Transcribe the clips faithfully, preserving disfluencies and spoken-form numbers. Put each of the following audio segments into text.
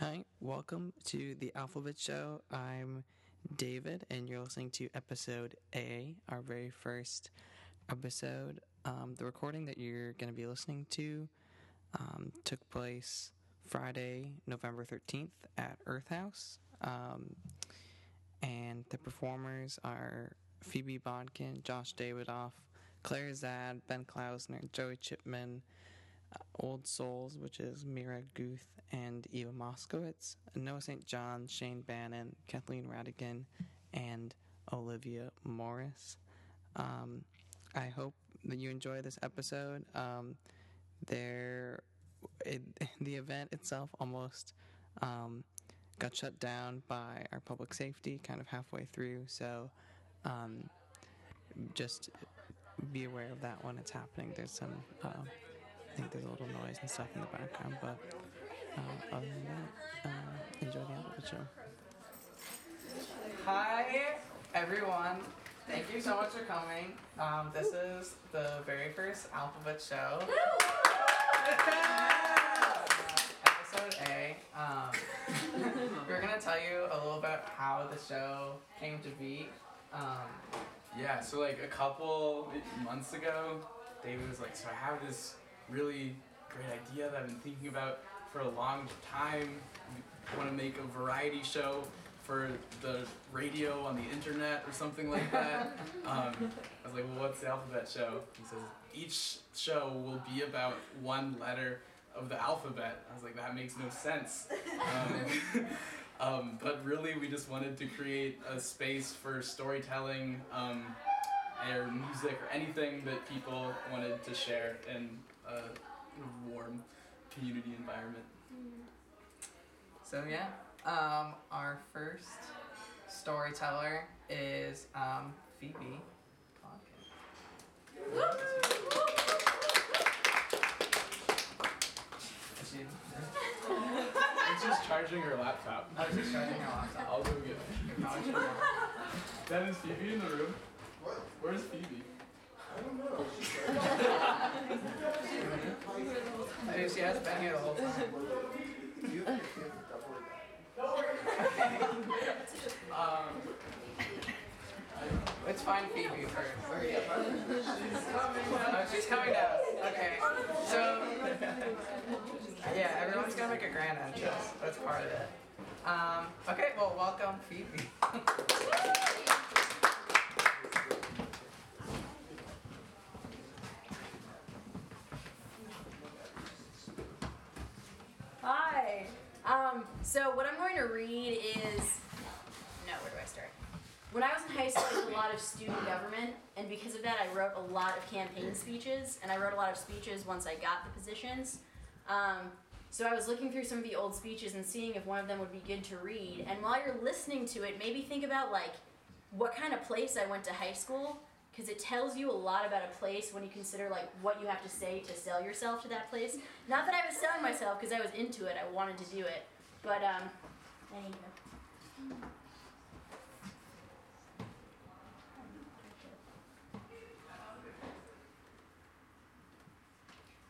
Hi, welcome to the Alphabet Show. I'm David, and you're listening to episode A, our very first episode. Um, the recording that you're going to be listening to um, took place Friday, November thirteenth at Earth House. Um, and the performers are Phoebe Bodkin, Josh Davidoff, Claire Zad, Ben Klausner, Joey Chipman, Uh, Old Souls, which is Mira Guth and Eva Moskowitz, Noah Saint John, Shane Bannon, Kathleen Radigan, and Olivia Morris. Um, I hope that you enjoy this episode. Um, there, it, the event itself almost um, got shut down by our public safety kind of halfway through, so um, just be aware of that when it's happening. There's some... Uh, I think there's a little noise and stuff in the background, but uh, other than that, uh, enjoy the Alphabet Show. Hi, everyone. Thank you so much for coming. Um, this is the very first Alphabet Show. Episode A. Um, we're going to tell you a little about how the show came to be. Um, yeah, so like a couple months ago, David was like, so I have this really great idea that I've been thinking about for a long time. I want to make a variety show for the radio on the internet or something like that. Um, I was like, well, what's the alphabet show? He says, each show will be about one letter of the alphabet. I was like, that makes no sense. Um, um, but really, we just wanted to create a space for storytelling um, or music or anything that people wanted to share in a warm community environment. So yeah, um, our first storyteller is um, Phoebe Bodkin. Is she? It's just charging her laptop. Oh, she's charging her laptop. I'll go get it. That is Phoebe in the room. What? Where's Phoebe? I don't know. Maybe she has been here the whole time. um, Let's find Phoebe first. Oh, she's coming out. Okay. So, yeah, everyone's going to make a grand entrance. That's part of it. Um, okay, well, welcome, Phoebe. Hi. Um, so what I'm going to read is, no, where do I start? When I was in high school, I did a lot of student government, and because of that, I wrote a lot of campaign speeches, and I wrote a lot of speeches once I got the positions. Um, so I was looking through some of the old speeches and seeing if one of them would be good to read, and while you're listening to it, maybe think about, like, what kind of place I went to high school, because it tells you a lot about a place when you consider like what you have to say to sell yourself to that place. Not that I was selling myself, because I was into it. I wanted to do it. But, um, there you go.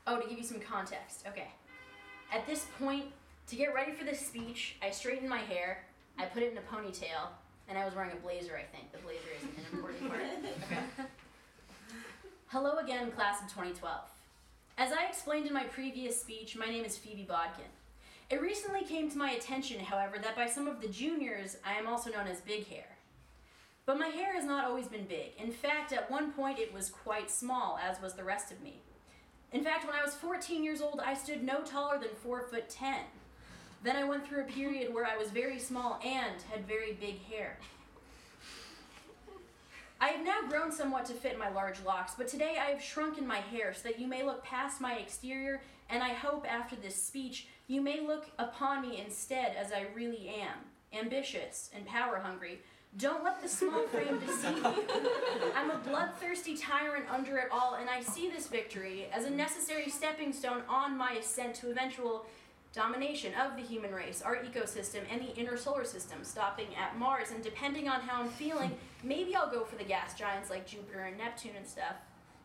Oh, to give you some context. Okay. At this point, to get ready for this speech, I straightened my hair, I put it in a ponytail, and I was wearing a blazer, I think. The blazer is an important part. Okay. Hello again, class of twenty twelve. As I explained in my previous speech, my name is Phoebe Bodkin. It recently came to my attention, however, that by some of the juniors, I am also known as Big Hair. But my hair has not always been big. In fact, at one point it was quite small, as was the rest of me. In fact, when I was fourteen years old, I stood no taller than four foot ten. Then I went through a period where I was very small and had very big hair. I have now grown somewhat to fit my large locks, but today I have shrunken my hair so that you may look past my exterior, and I hope after this speech you may look upon me instead as I really am, ambitious and power-hungry. Don't let the small frame deceive you. I'm a bloodthirsty tyrant under it all, and I see this victory as a necessary stepping stone on my ascent to eventual domination of the human race, our ecosystem, and the inner solar system, stopping at Mars, and depending on how I'm feeling, maybe I'll go for the gas giants like Jupiter and Neptune and stuff.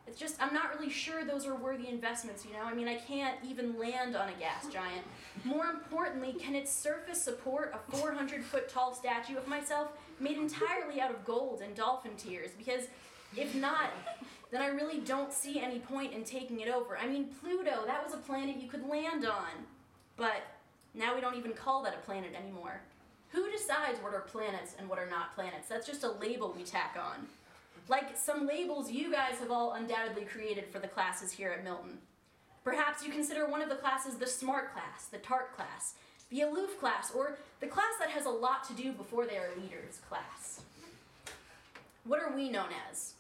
It's just, I'm not really sure those are worthy investments, you know? I mean, I can't even land on a gas giant. More importantly, can its surface support a four hundred foot tall statue of myself made entirely out of gold and dolphin tears? Because if not, then I really don't see any point in taking it over. I mean, Pluto, that was a planet you could land on. But now we don't even call that a planet anymore. Who decides what are planets and what are not planets? That's just a label we tack on. Like some labels you guys have all undoubtedly created for the classes here at Milton. Perhaps you consider one of the classes the smart class, the tart class, the aloof class, or the class that has a lot to do before they are leaders class. What are we known as?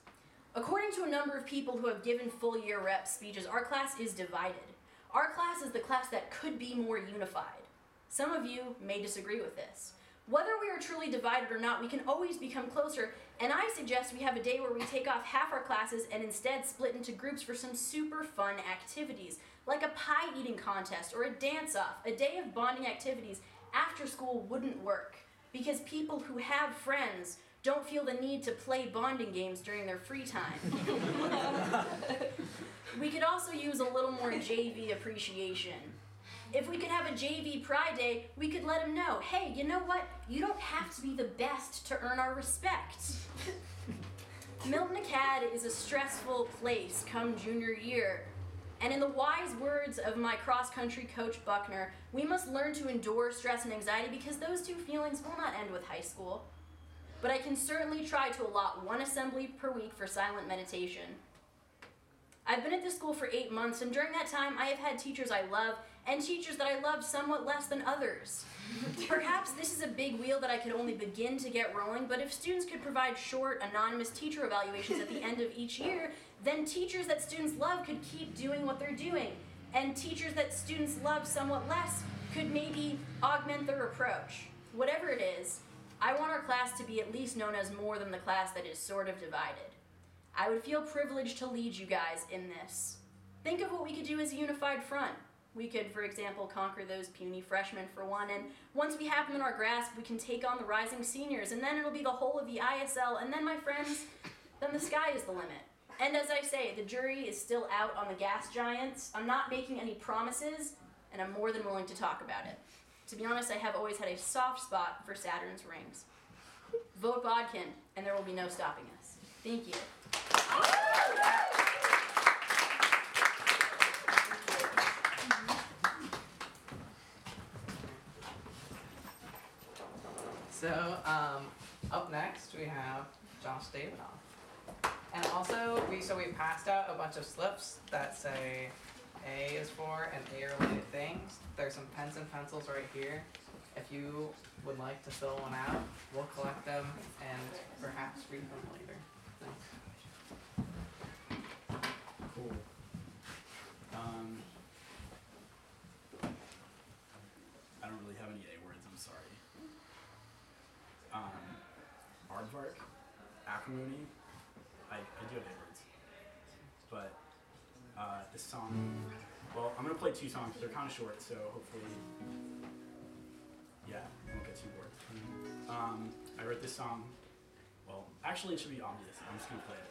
According to a number of people who have given full year rep speeches, our class is divided. Our class is the class that could be more unified. Some of you may disagree with this. Whether we are truly divided or not, we can always become closer, and I suggest we have a day where we take off half our classes and instead split into groups for some super fun activities, like a pie-eating contest or a dance-off. A day of bonding activities after school wouldn't work, because people who have friends don't feel the need to play bonding games during their free time. We could also use a little more J V appreciation. If we could have a J V Pride Day, we could let them know, hey, you know what? You don't have to be the best to earn our respect. Milton Acad is a stressful place come junior year. And in the wise words of my cross-country coach Buckner, we must learn to endure stress and anxiety because those two feelings will not end with high school. But I can certainly try to allot one assembly per week for silent meditation. I've been at this school for eight months, and during that time, I have had teachers I love and teachers that I loved somewhat less than others. Perhaps this is a big wheel that I could only begin to get rolling, but if students could provide short, anonymous teacher evaluations at the end of each year, then teachers that students love could keep doing what they're doing, and teachers that students love somewhat less could maybe augment their approach. Whatever it is, I want our class to be at least known as more than the class that is sort of divided. I would feel privileged to lead you guys in this. Think of what we could do as a unified front. We could, for example, conquer those puny freshmen for one, and once we have them in our grasp, we can take on the rising seniors, and then it'll be the whole of the I S L, and then, my friends, then the sky is the limit. And as I say, the jury is still out on the gas giants. I'm not making any promises, and I'm more than willing to talk about it. To be honest, I have always had a soft spot for Saturn's rings. Vote Bodkin, and there will be no stopping us. Thank you. So, um, up next we have Josh Davidoff. And also, we so we passed out a bunch of slips that say A is for and A-related things. There's some pens and pencils right here. If you would like to fill one out, we'll collect them and perhaps read them later. Thanks. Cool. Um, I don't really have any A words, I'm sorry. Um, aardvark, acrimony, I, I do have words, but uh, this song, well, I'm going to play two songs, they're kind of short, so hopefully, yeah, I won't get too bored. Um, I wrote this song, well, actually it should be obvious, I'm just going to play it.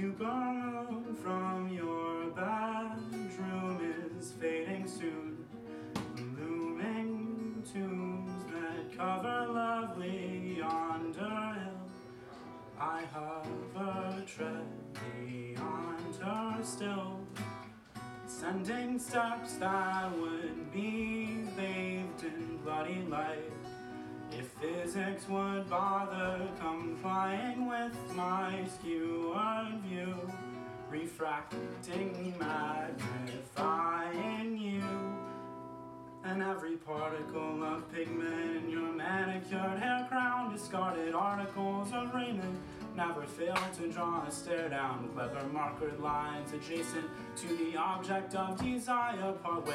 Supermoon from your bedroom is fading soon, looming tombs that cover lovely yonder hill. I hover, tread the yonder still, sending steps that would be bathed in bloody light. If physics would bother complying with my skewered view, refracting, magnifying you, and every particle of pigment in your manicured hair crown, discarded articles of raiment, never failed to draw a stare down, clever markered lines adjacent to the object of desire. Partway,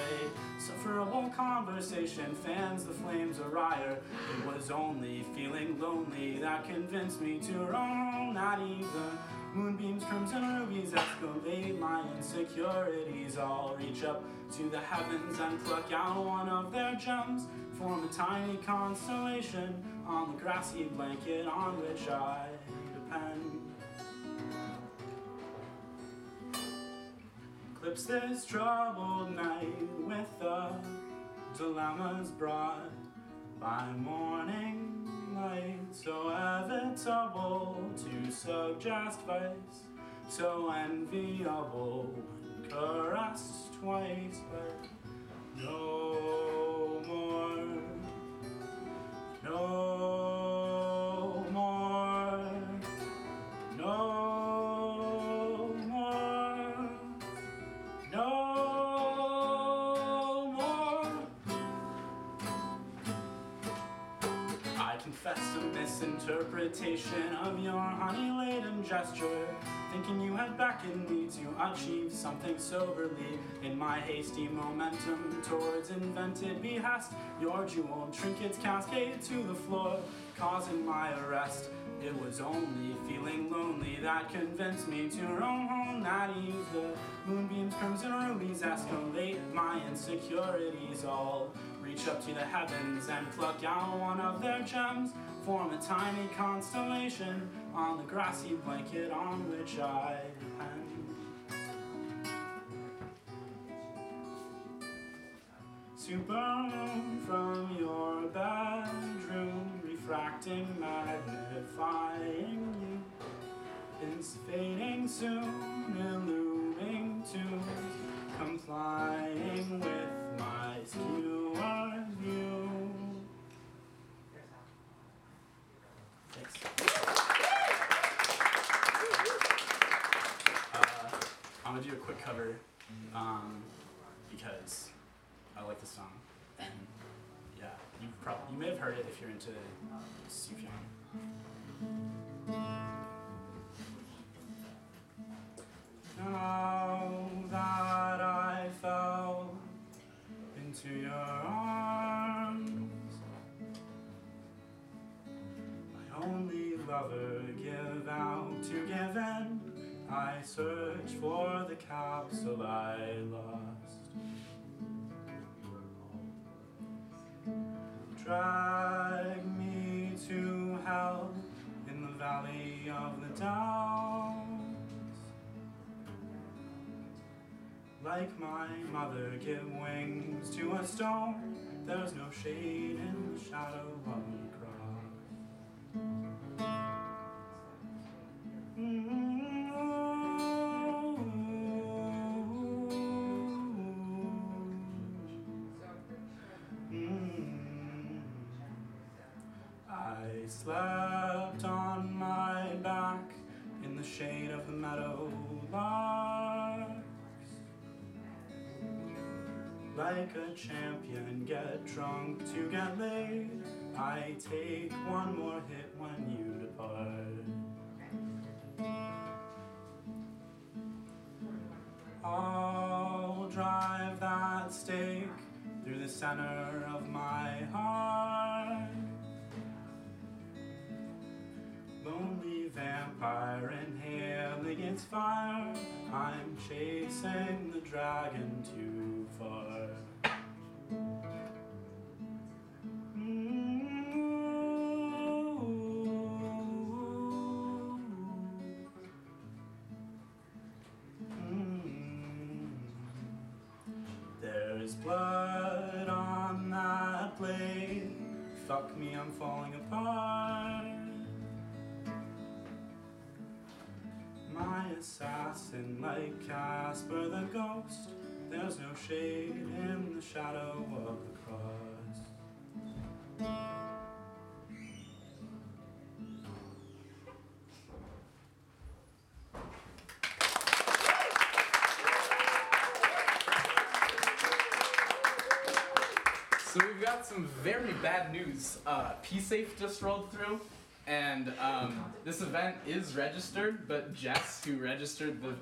sufferable conversation fans the flames awry. It was only feeling lonely that convinced me to roam. Not even moonbeams, crimson rubies excavate my insecurities. I'll reach up to the heavens and pluck out one of their gems, form a tiny constellation on the grassy blanket on which I depend. Clips this troubled night with the dilemmas brought by morning light, so evitable to suggest vice, so enviable, caressed twice, but no more, no more, no more, no more. I confess a misinterpretation of your honey-laden gesture, thinking you had beckoned me to achieve something soberly. In my hasty momentum towards invented behest, your jeweled trinkets cascade to the floor, causing my arrest. It was only feeling lonely that convinced me to roam home. Not even moonbeams, crimson rubies escalate my insecurities. All reach up to the heavens and pluck out one of their gems, form a tiny constellation on the grassy blanket on which I depend. Supermoon from your bedroom, refracting, magnifying you, is fading soon, illuming too, complying with my skewer view. I'm gonna do a quick cover um, because I like this song, and yeah, you probably you may have heard it if you're into um, Sufyong. Now that I fell into your arms, my only lover, give out to give in. I search for the capsule I lost. Drag me to hell in the valley of the downs. Like my mother, give wings to a stone. There's no shade in the shadow of the cross. Mm-hmm. I slept on my back in the shade of the meadow larks. Like a champion, get drunk to get laid. I take one more hit when you depart. I'll drive that stake through the center of my heart. Lonely vampire inhaling its fire, I'm chasing the dragon too far. Mm-hmm. Mm-hmm. There's blood on that blade, fuck me, I'm falling apart. My assassin, like Casper the ghost, there's no shade in the shadow of the cross. So we've got some very bad news. Uh, P-Safe just rolled through. And um, this event is registered, but Jess, who registered the...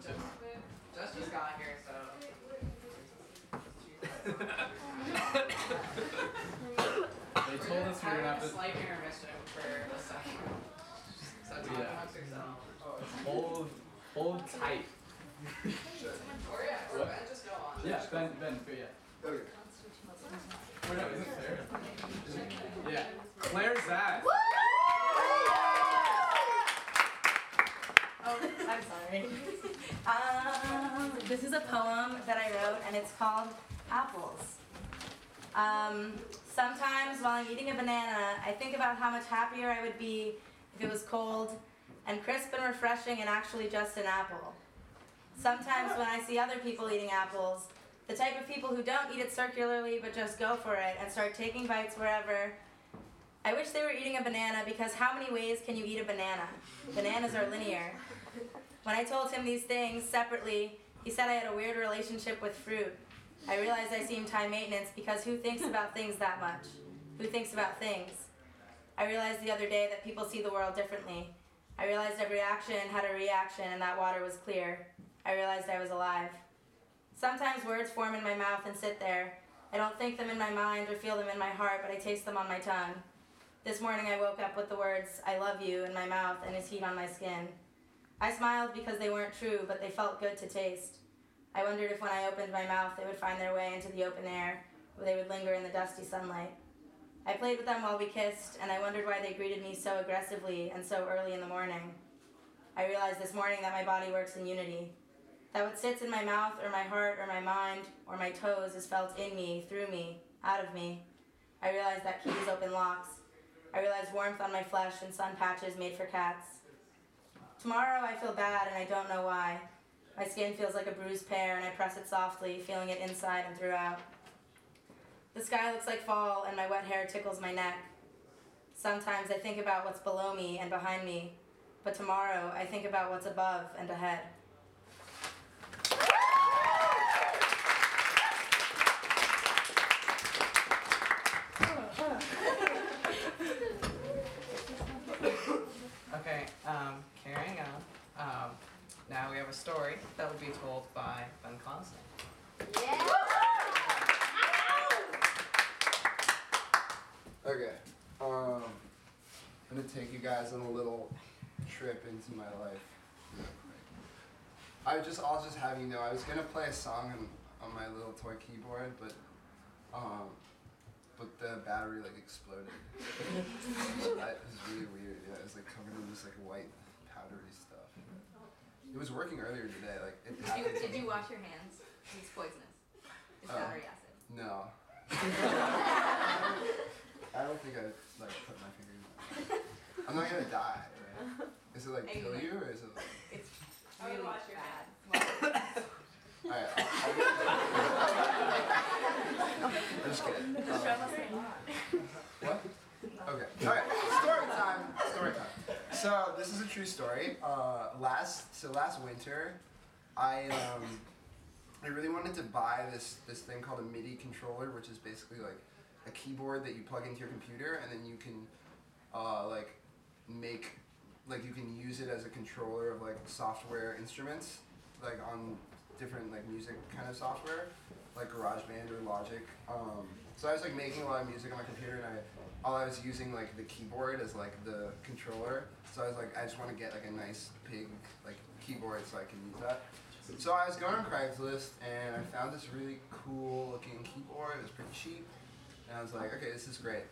Jess just got here, so... They told us we were going to have to... slight intermission for a second. So talk amongst yourself. Hold, hold tight. Or yeah, or Ben, just go on. Yeah, Ben, Ben, but yeah. Okay. Wait, no, isn't Claire? Yeah. Claire Zad. Woo! Oh, I'm sorry. Um, this is a poem that I wrote, and it's called Apples. Um, sometimes while I'm eating a banana, I think about how much happier I would be if it was cold and crisp and refreshing and actually just an apple. Sometimes when I see other people eating apples, the type of people who don't eat it circularly but just go for it and start taking bites wherever, I wish they were eating a banana, because how many ways can you eat a banana? Bananas are linear. When I told him these things separately, he said I had a weird relationship with fruit. I realized I seemed high maintenance, because who thinks about things that much? Who thinks about things? I realized the other day that people see the world differently. I realized every action had a reaction and that water was clear. I realized I was alive. Sometimes words form in my mouth and sit there. I don't think them in my mind or feel them in my heart, but I taste them on my tongue. This morning I woke up with the words, I love you, in my mouth and his heat on my skin. I smiled because they weren't true, but they felt good to taste. I wondered if when I opened my mouth they would find their way into the open air, where they would linger in the dusty sunlight. I played with them while we kissed, and I wondered why they greeted me so aggressively and so early in the morning. I realized this morning that my body works in unity. That what sits in my mouth or my heart or my mind or my toes is felt in me, through me, out of me. I realized that keys open locks. I realized warmth on my flesh and sun patches made for cats. Tomorrow I feel bad and I don't know why. My skin feels like a bruised pear and I press it softly, feeling it inside and throughout. The sky looks like fall and my wet hair tickles my neck. Sometimes I think about what's below me and behind me, but tomorrow I think about what's above and ahead. Um, carrying on, um, now we have a story that will be told by Ben Klausner. Yeah. Okay, um, I'm going to take you guys on a little trip into my life. I just, I'll just have you know, I was going to play a song on, on my little toy keyboard, but, um, but the battery like exploded. That was really weird. Yeah, it was like covered in this like white powdery stuff. It was working earlier today. Like it did, you, did you wash your hands? It's poisonous. It's uh, battery acid. No. I don't think I like put my finger in that. I'm not gonna die. Right? Is it like kill you, you or is it like? It's really wash your hands. All right, I'll, I'll I'm just kidding. Um, what? Okay. All right. Story time. Story time. So this is a true story. Uh, last so last winter, I um, I really wanted to buy this this thing called a MIDI controller, which is basically like a keyboard that you plug into your computer, and then you can uh, like make like you can use it as a controller of like software instruments, like on different like music kind of software, like GarageBand or Logic. Um, so I was like making a lot of music on my computer, and I, all I was using like the keyboard as like the controller. So I was like, I just want to get like a nice big like keyboard so I can use that. So I was going on Craigslist and I found this really cool looking keyboard. It was pretty cheap, and I was like, okay, this is great.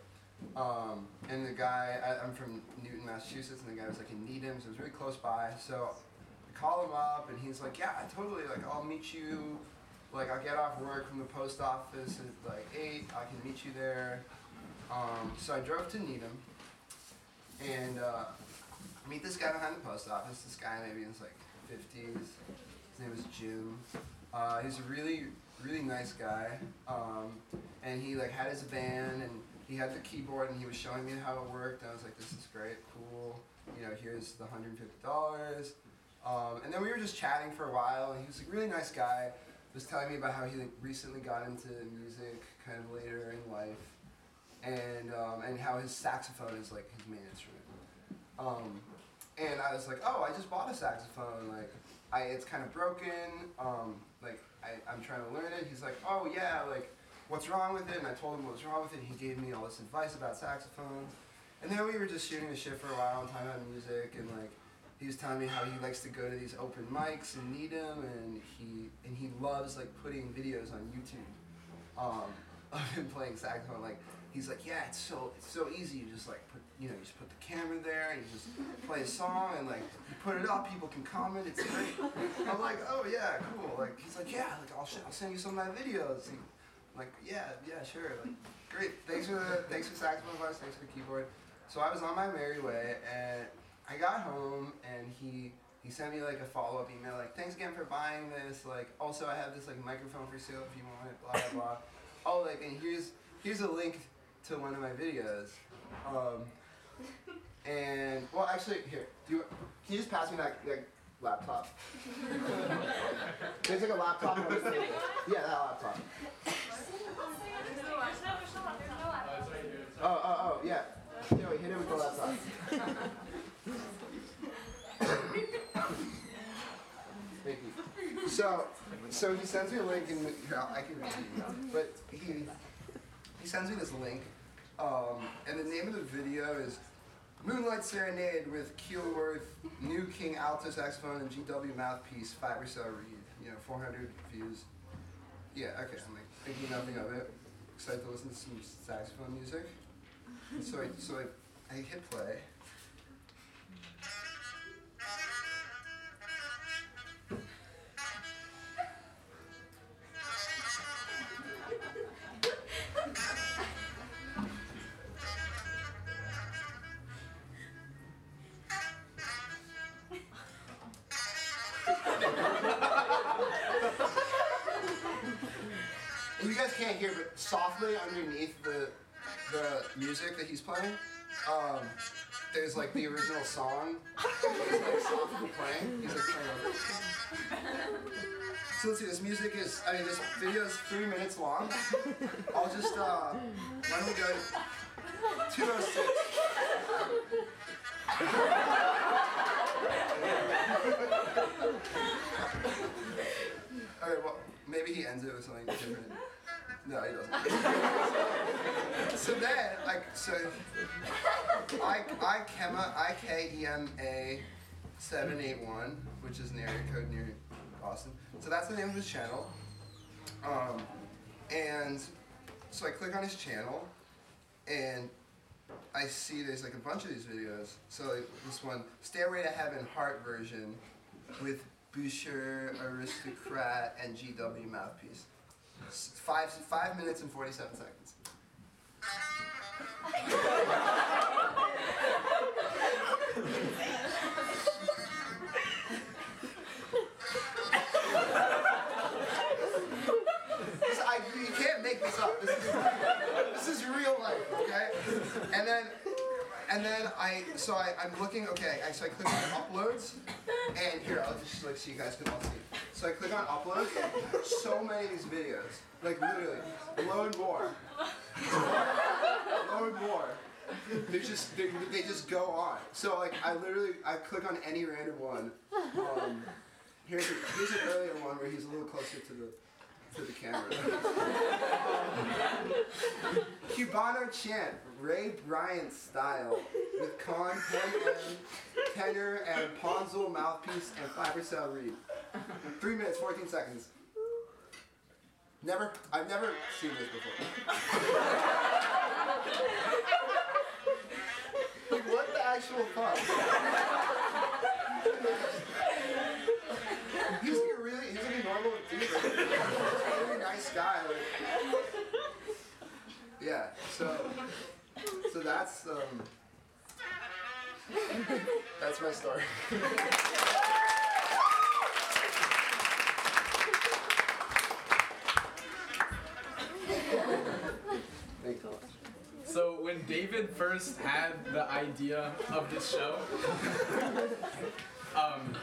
Um, and the guy, I, I'm from Newton, Massachusetts, and the guy was like in Needham, so it was really close by. So call him up, and he's like, yeah, totally, like, I'll meet you, like, I'll get off work from the post office at, like, eight, I can meet you there. Um, so I drove to Needham, and uh, meet this guy behind the post office, this guy maybe in his, like, fifties, his name is Jim. Uh, he's a really, really nice guy, um, and he, like, had his van, and he had the keyboard, and he was showing me how it worked, and I was like, this is great, cool, you know, here's the one hundred fifty dollars. Um, and then we were just chatting for a while, and he was a really nice guy. He was telling me about how he like, recently got into music kind of later in life, and um, and how his saxophone is like his main instrument. Um, and I was like, oh, I just bought a saxophone. Like, I, it's kind of broken. Um, like, I, I'm trying to learn it. He's like, oh, yeah, like, what's wrong with it? And I told him what was wrong with it. He gave me all this advice about saxophones. And then we were just shooting the shit for a while and talking about music. And, like, he was telling me how he likes to go to these open mics in Needham. And he, and he loves, like, putting videos on YouTube um, of him playing saxophone. Like, he's like, yeah, it's so it's so easy. You just like put, you know, you just put the camera there and you just play a song and like you put it up. People can comment. It's great. I'm like, oh yeah, cool. Like he's like, yeah, like I'll sh I'll send you some of my videos. And I'm like, yeah, yeah, sure. Like, great. Thanks for the thanks for saxophone advice. Thanks for the keyboard. So I was on my merry way and I got home and he he sent me like a follow up email like, thanks again for buying this. Like also I have this like microphone for sale if you want it. Blah blah blah. Oh like and here's here's a link to one of my videos, um, and well, actually, here, do you, can you just pass me that, that laptop? There's like a laptop. On the yeah, that laptop. Oh, oh, oh, yeah. Joey, hit it with the laptop. Thank you. So, so he sends me a link, and here, I can read the email, but he. He sends me this link, um, and the name of the video is Moonlight Serenade with Keelworth, New King Alto Saxophone, and G W Mouthpiece, Fibercell Reed. You know, four hundred views. Yeah, okay, I'm like thinking nothing of it. Excited to listen to some saxophone music. And so I, so I, I hit play. You guys can't hear, but softly underneath the the music that he's playing, um, there's like the original song. He's like softly playing. He's like playing over it. So let's see. This music is. I mean, this video is three minutes long. I'll just. Uh, why don't we go two oh six? All right. Well, maybe he ends it with something different. No, he doesn't. So then, like, so I I Kema I K E M A seven eight one, which is an area code near Boston. So that's the name of his channel. Um, and so I click on his channel, and I see there's like a bunch of these videos. So like this one, Stairway to Heaven Heart version, with Boucher, Aristocrat, and G W Mouthpiece. Five, five minutes and forty-seven seconds. This, I, you can't make this up. This is, this is real life, okay? And then, and then I, so I, I'm looking. Okay, I, so I click on uploads, and here I'll just like so you guys can all see. So I click on uploads. So many of these videos, like literally, load more, load more. They just they, they just go on. So like I literally I click on any random one. Um, here's a, here's an earlier one where he's a little closer to the to the camera. um, Cubano chant, Ray Bryant style, with con, pen, tenor, and Ponzol mouthpiece and Fibercell reed. Three minutes, fourteen seconds. Never, I've never seen this before. Like what the actual fuck? He's like a really, he's like a normal dude. He's like a really nice guy. Like, yeah, so so that's um that's my story. Thank you. So when David first had the idea of this show, um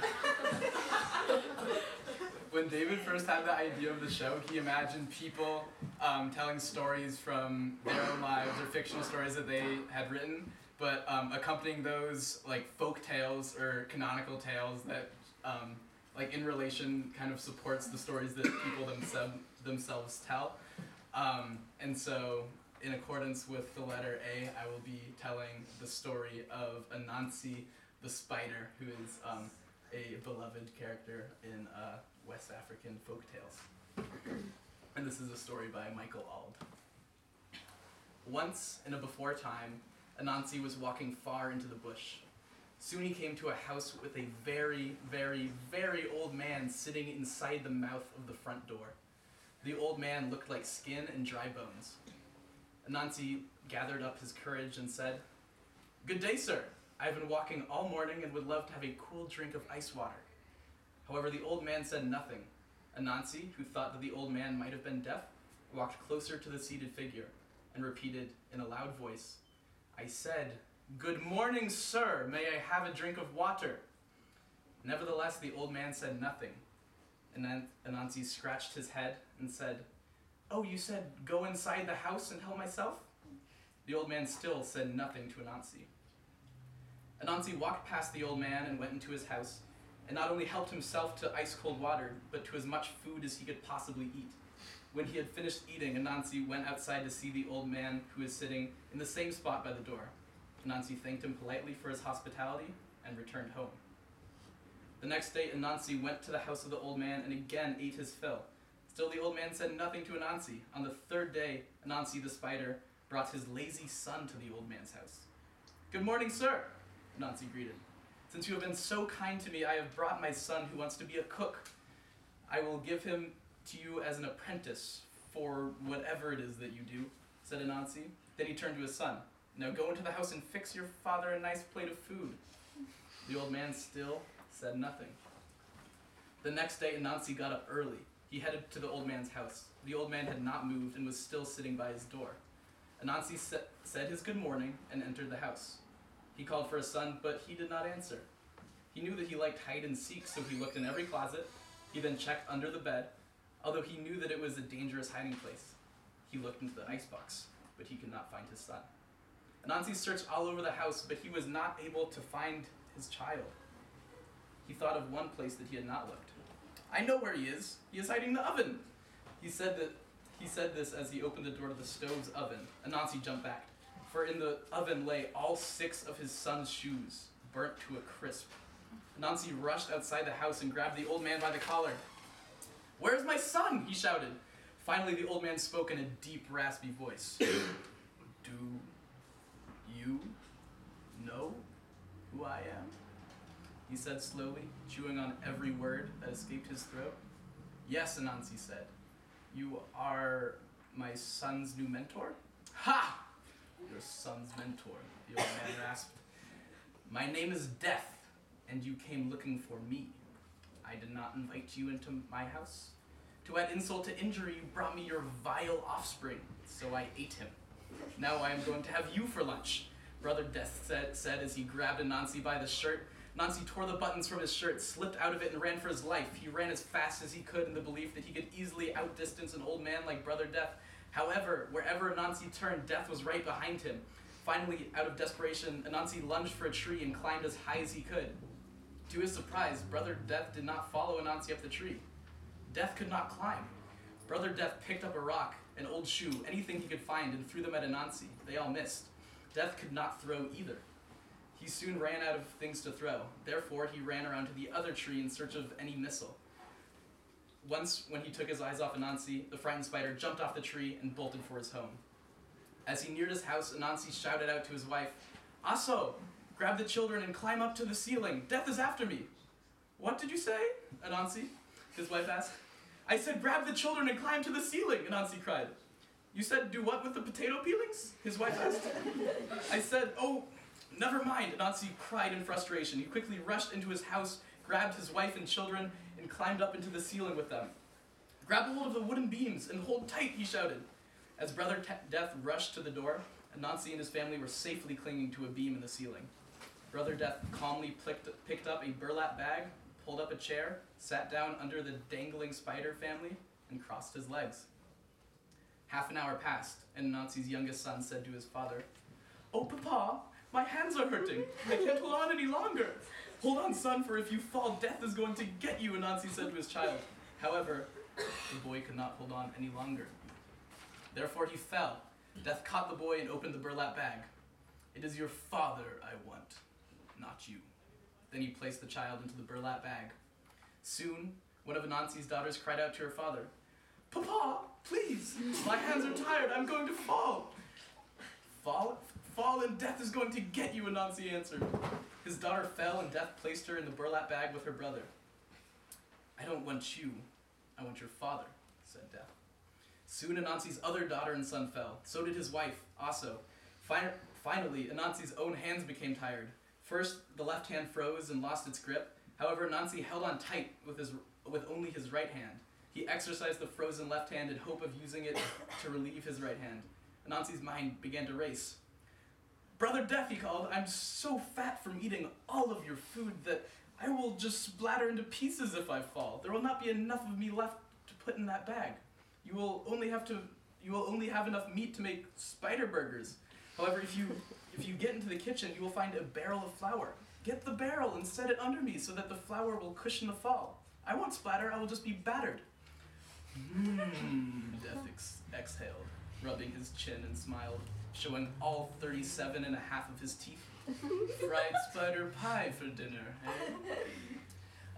When David first had the idea of the show, he imagined people um, telling stories from their own lives or fictional stories that they had written. but um, accompanying those, like, folk tales or canonical tales that, um, like, in relation kind of supports the stories that people themse themselves tell. Um, and so, in accordance with the letter A, I will be telling the story of Anansi the spider, who is um, a beloved character in uh, West African folktales. And this is a story by Michael Auld. Once, in a before time, Anansi was walking far into the bush. Soon he came to a house with a very, very, very old man sitting inside the mouth of the front door. The old man looked like skin and dry bones. Anansi gathered up his courage and said, "Good day, sir. I've been walking all morning and would love to have a cool drink of ice water." However, the old man said nothing. Anansi, who thought that the old man might have been deaf, walked closer to the seated figure and repeated in a loud voice, "I said, 'Good morning, sir. May I have a drink of water?'" Nevertheless, the old man said nothing. And then Anansi scratched his head and said, "Oh, you said, 'Go inside the house and help myself?'" The old man still said nothing to Anansi. Anansi walked past the old man and went into his house, and not only helped himself to ice-cold water, but to as much food as he could possibly eat. When he had finished eating, Anansi went outside to see the old man, who was sitting in the same spot by the door. Anansi thanked him politely for his hospitality and returned home. The next day, Anansi went to the house of the old man and again ate his fill. Still, the old man said nothing to Anansi. On the third day, Anansi the spider brought his lazy son to the old man's house. "Good morning, sir," Anansi greeted. "Since you have been so kind to me, I have brought my son who wants to be a cook. I will give him to you as an apprentice for whatever it is that you do," said Anansi. Then he turned to his son. "Now go into the house and fix your father a nice plate of food." The old man still said nothing. The next day, Anansi got up early. He headed to the old man's house. The old man had not moved and was still sitting by his door. Anansi sa said his good morning and entered the house. He called for his son, but he did not answer. He knew that he liked hide and seek, so he looked in every closet. He then checked under the bed, although he knew that it was a dangerous hiding place. He looked into the icebox, but he could not find his son. Anansi searched all over the house, but he was not able to find his child. He thought of one place that he had not looked. "I know where he is. He is hiding in the oven." He said that he said this as he opened the door to the stove's oven. Anansi jumped back, for in the oven lay all six of his son's shoes, burnt to a crisp. Anansi rushed outside the house and grabbed the old man by the collar. "Where is my son?" he shouted. Finally, the old man spoke in a deep, raspy voice. "Do you know who I am?" he said slowly, chewing on every word that escaped his throat. "Yes," Anansi said. "You are my son's new mentor?" "Ha! Your son's mentor," the old man rasped. "My name is Death, and you came looking for me. I did not invite you into my house. To add insult to injury, you brought me your vile offspring, so I ate him. Now I am going to have you for lunch," Brother Death said, said as he grabbed Anansi by the shirt. Anansi tore the buttons from his shirt, slipped out of it, and ran for his life. He ran as fast as he could in the belief that he could easily outdistance an old man like Brother Death. However, wherever Anansi turned, Death was right behind him. Finally, out of desperation, Anansi lunged for a tree and climbed as high as he could. To his surprise, Brother Death did not follow Anansi up the tree. Death could not climb. Brother Death picked up a rock, an old shoe, anything he could find, and threw them at Anansi. They all missed. Death could not throw either. He soon ran out of things to throw. Therefore, he ran around to the other tree in search of any missile. Once, when he took his eyes off Anansi, the frightened spider jumped off the tree and bolted for his home. As he neared his house, Anansi shouted out to his wife, "Aso, grab the children and climb up to the ceiling. Death is after me." "What did you say, Anansi?" his wife asked. "I said, grab the children and climb to the ceiling," Anansi cried. "You said, do what with the potato peelings?" his wife asked. "I said, oh, never mind," Anansi cried in frustration. He quickly rushed into his house, grabbed his wife and children, and climbed up into the ceiling with them. "Grab a hold of the wooden beams and hold tight," he shouted. As Brother Death rushed to the door, Anansi and his family were safely clinging to a beam in the ceiling. Brother Death calmly picked up a burlap bag, pulled up a chair, sat down under the dangling spider family, and crossed his legs. Half an hour passed, and Anansi's youngest son said to his father, "Oh, Papa, My hands are hurting. I can't hold on any longer. Hold on, son, for if you fall, death is going to get you, Anansi said to his child. However, the boy could not hold on any longer. Therefore he fell. Death caught the boy and opened the burlap bag. It is your father I want, not you. Then he placed the child into the burlap bag. Soon, one of Anansi's daughters cried out to her father, Papa, please, my hands are tired, I'm going to fall. Fall, fall and death is going to get you, Anansi answered. His daughter fell and death placed her in the burlap bag with her brother. I don't want you, I want your father, said death. Soon Anansi's other daughter and son fell. So did his wife, Aso. Fin- finally, Anansi's own hands became tired. First, the left hand froze and lost its grip. However, Anansi held on tight with his with only his right hand. He exercised the frozen left hand in hope of using it to relieve his right hand. Anansi's mind began to race. Brother Death, he called, I'm so fat from eating all of your food that I will just splatter into pieces if I fall. There will not be enough of me left to put in that bag. You will only have to you will only have enough meat to make spider burgers. However, if you if you get into the kitchen, you will find a barrel of flour. Get the barrel and set it under me so that the flour will cushion the fall. I won't splatter, I will just be battered. Mmm, Death ex- exhaled, rubbing his chin and smiled, showing all thirty-seven and a half of his teeth. Fried spider pie for dinner, eh?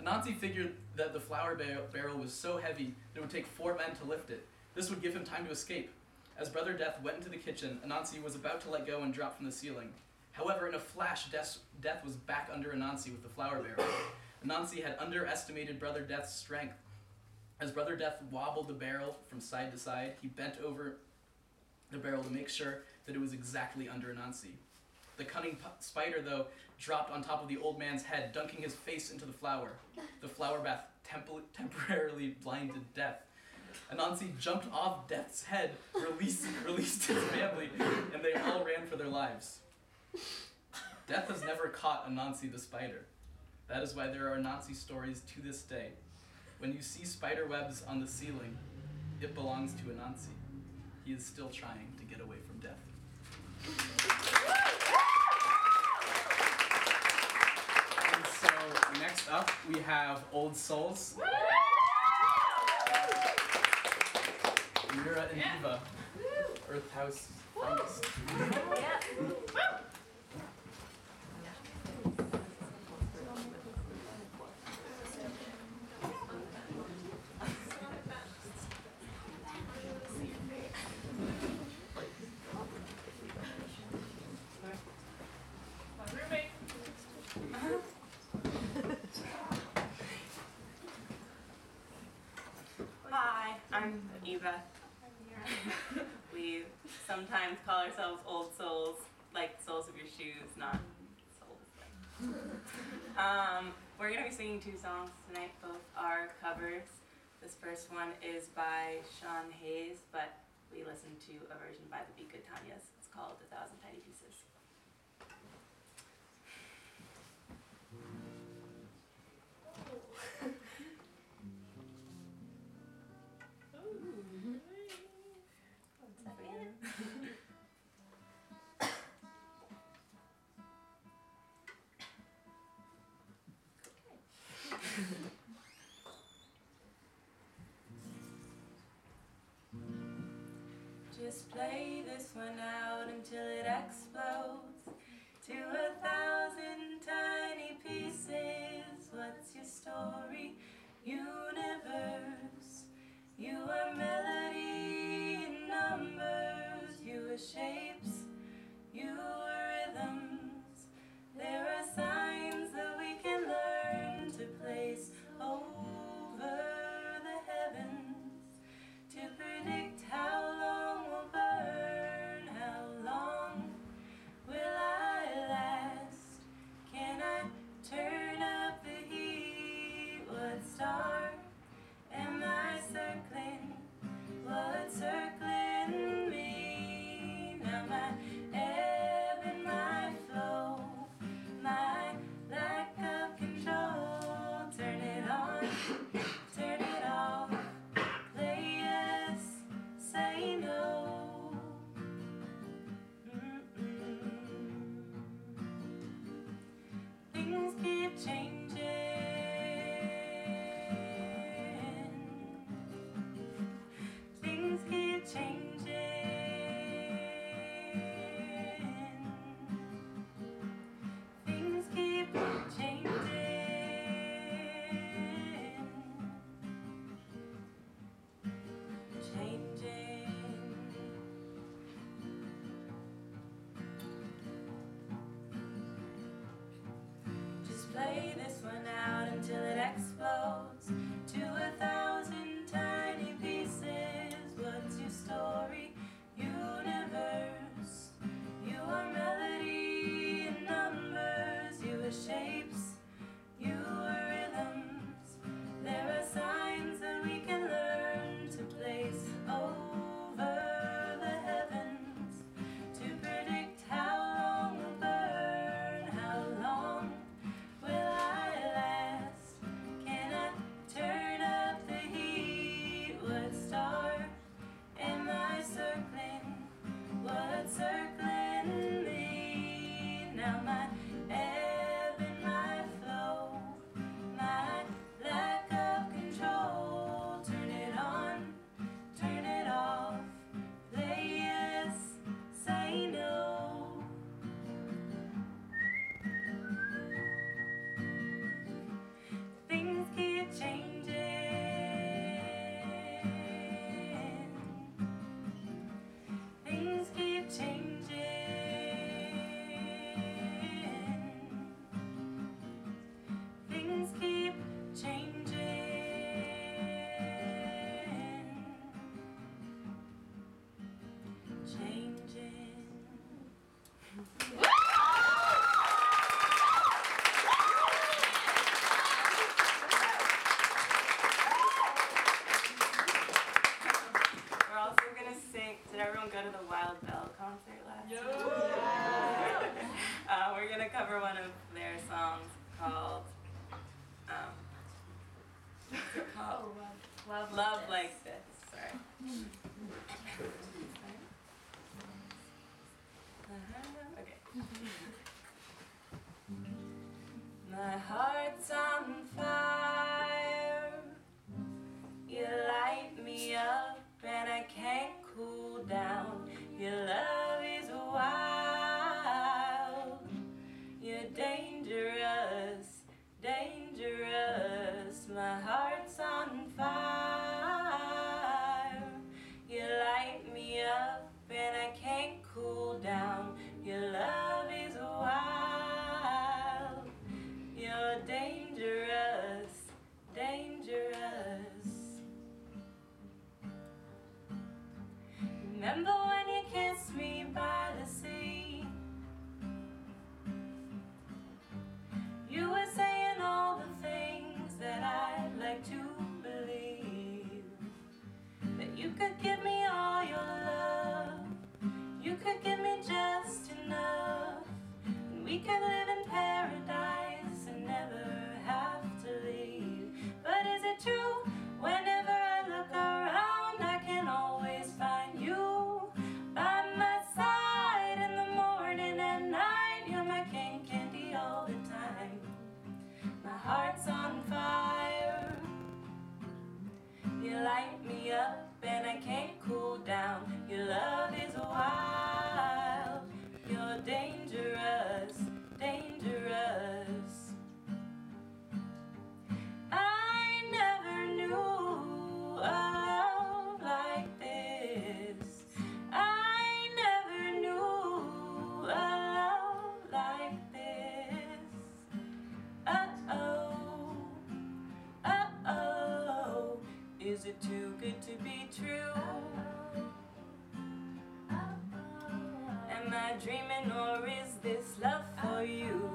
Anansi figured that the flour bar- barrel was so heavy that it would take four men to lift it. This would give him time to escape. As Brother Death went into the kitchen, Anansi was about to let go and drop from the ceiling. However, in a flash, Death, Death was back under Anansi with the flour barrel. Anansi had underestimated Brother Death's strength. As Brother Death wobbled the barrel from side to side, he bent over the barrel to make sure that it was exactly under Anansi. The cunning p- spider, though, dropped on top of the old man's head, dunking his face into the flour. The flour bath temp- temporarily blinded Death. Anansi jumped off Death's head, released, released his family, and they all ran for their lives. Death has never caught Anansi the spider. That is why there are Anansi stories to this day. When you see spider webs on the ceiling, it belongs to Anansi. He is still trying to get away from death. And so next up we have Old Souls. Mira and yeah. Eva, Earth House. Sometimes call ourselves old souls, like soles of your shoes, not souls. um, we're going to be singing two songs tonight. Both are covers. This first one is by Sean Hayes, but we listened to a version by the Be Good Tanyas. It's called A Thousand Tiny Pieces. Just play this one out until it explodes to a thousand tiny pieces. What's your story, universe? You are melody in numbers. You are shapes, you are rhythms. There are signs that we can learn to place over the heavens to predict how sir. clouds circling me. Now my ebb and my flow, my lack of control. Turn it on, turn it off. Play yes, say no. Things keep changing. Did everyone go to the Wild Bell concert last night? Yeah. uh, we're going to cover one of their songs called, um, what's it called? Oh, love. Love, love, love Like This. Sorry. uh-huh. Okay. My heart's on fire. You light me up and I can't cool down. Your love is wild. You're dangerous, dangerous. My heart's on fire. You light me up and I can't cool down. Your love is wild. You're dangerous, dangerous. Remember when you kissed me by the sea? You were saying all the things that I'd like to believe. That you could give me all your love. You could give me just enough. And we could live in paradise and never have to leave. But is it true? Whenever I look around, I can always find you. Heart's on fire. You light me up and I can't cool down. Your love is wild. You're dangerous, dangerous. I never knew a love like this. I never knew a love like this. Uh-oh, uh-oh, is it too good to be true? Uh-oh. Uh-oh. Am I dreaming or is this love for you?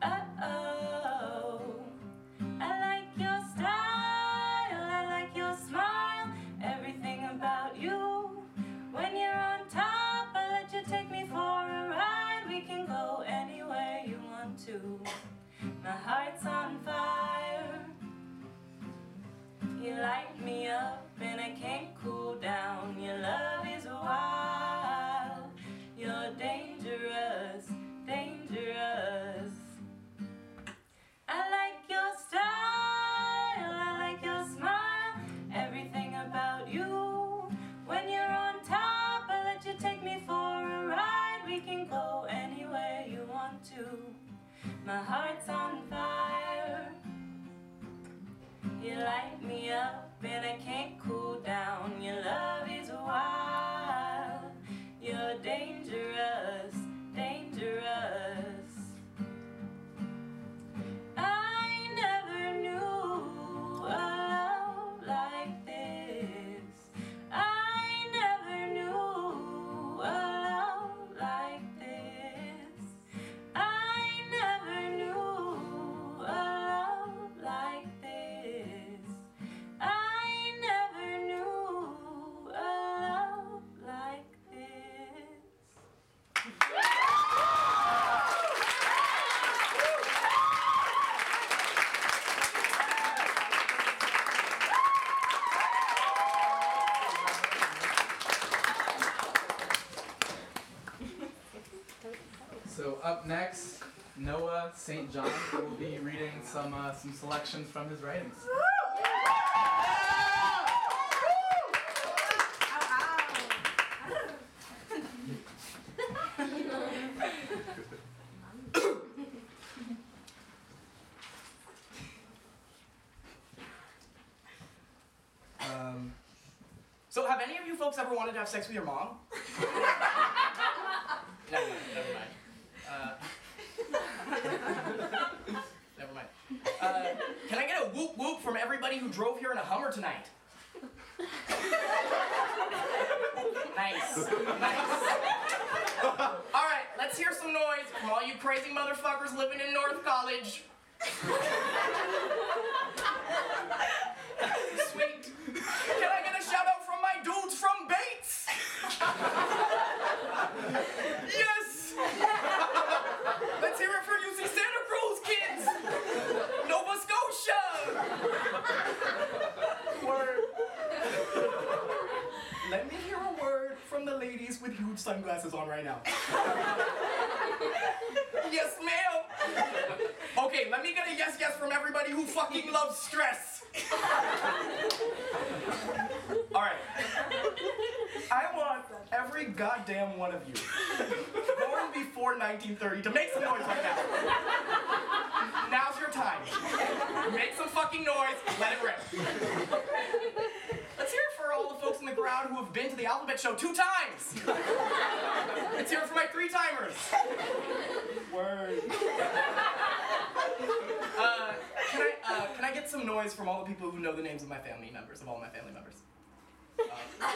Uh-oh, I like your style, I like your smile, everything about you. When you're on top, I let you take me for a ride. We can go anywhere you want to. My heart's on fire. You light me up and I can't cool down. Your love is wild. You're dangerous, dangerous. I like your style, I like your smile, everything about you. When you're on top, I let you take me for a ride. We can go anywhere you want to. My heart's on fire. You light me up and I can't cool down. Your love is wild. You're dangerous, dangerous. I never knew a love like this. I never knew a love like this. I never knew So up next, Noah Saint John will be reading some uh, some selections from his writings. um, so have any of you folks ever wanted to have sex with your mom? Never mind, never mind. Uh, never mind. Uh, can I get a whoop whoop from everybody who drove here in a Hummer tonight? Nice. Nice. All right, let's hear some noise from all you crazy motherfuckers living in North College. Sweet. Can I get a shout out from my dudes from Bates? Yes! Let's hear it for U C Santa Cruz kids! Nova Scotia! Word. Let me hear a word from the ladies with huge sunglasses on right now. Yes, ma'am! Okay, let me get a yes, yes from everybody who fucking loves stress. Alright. I want every goddamn one of you born before nineteen thirty to make some noise right now. Now's your time. Make some fucking noise, let it rip. Let's hear it for all the folks in the crowd who have been to the Alphabet Show two times. Let's hear it for my three-timers. Word. Uh, can I, uh, can I get some noise from all the people who know the names of my family members, of all my family members? Uh,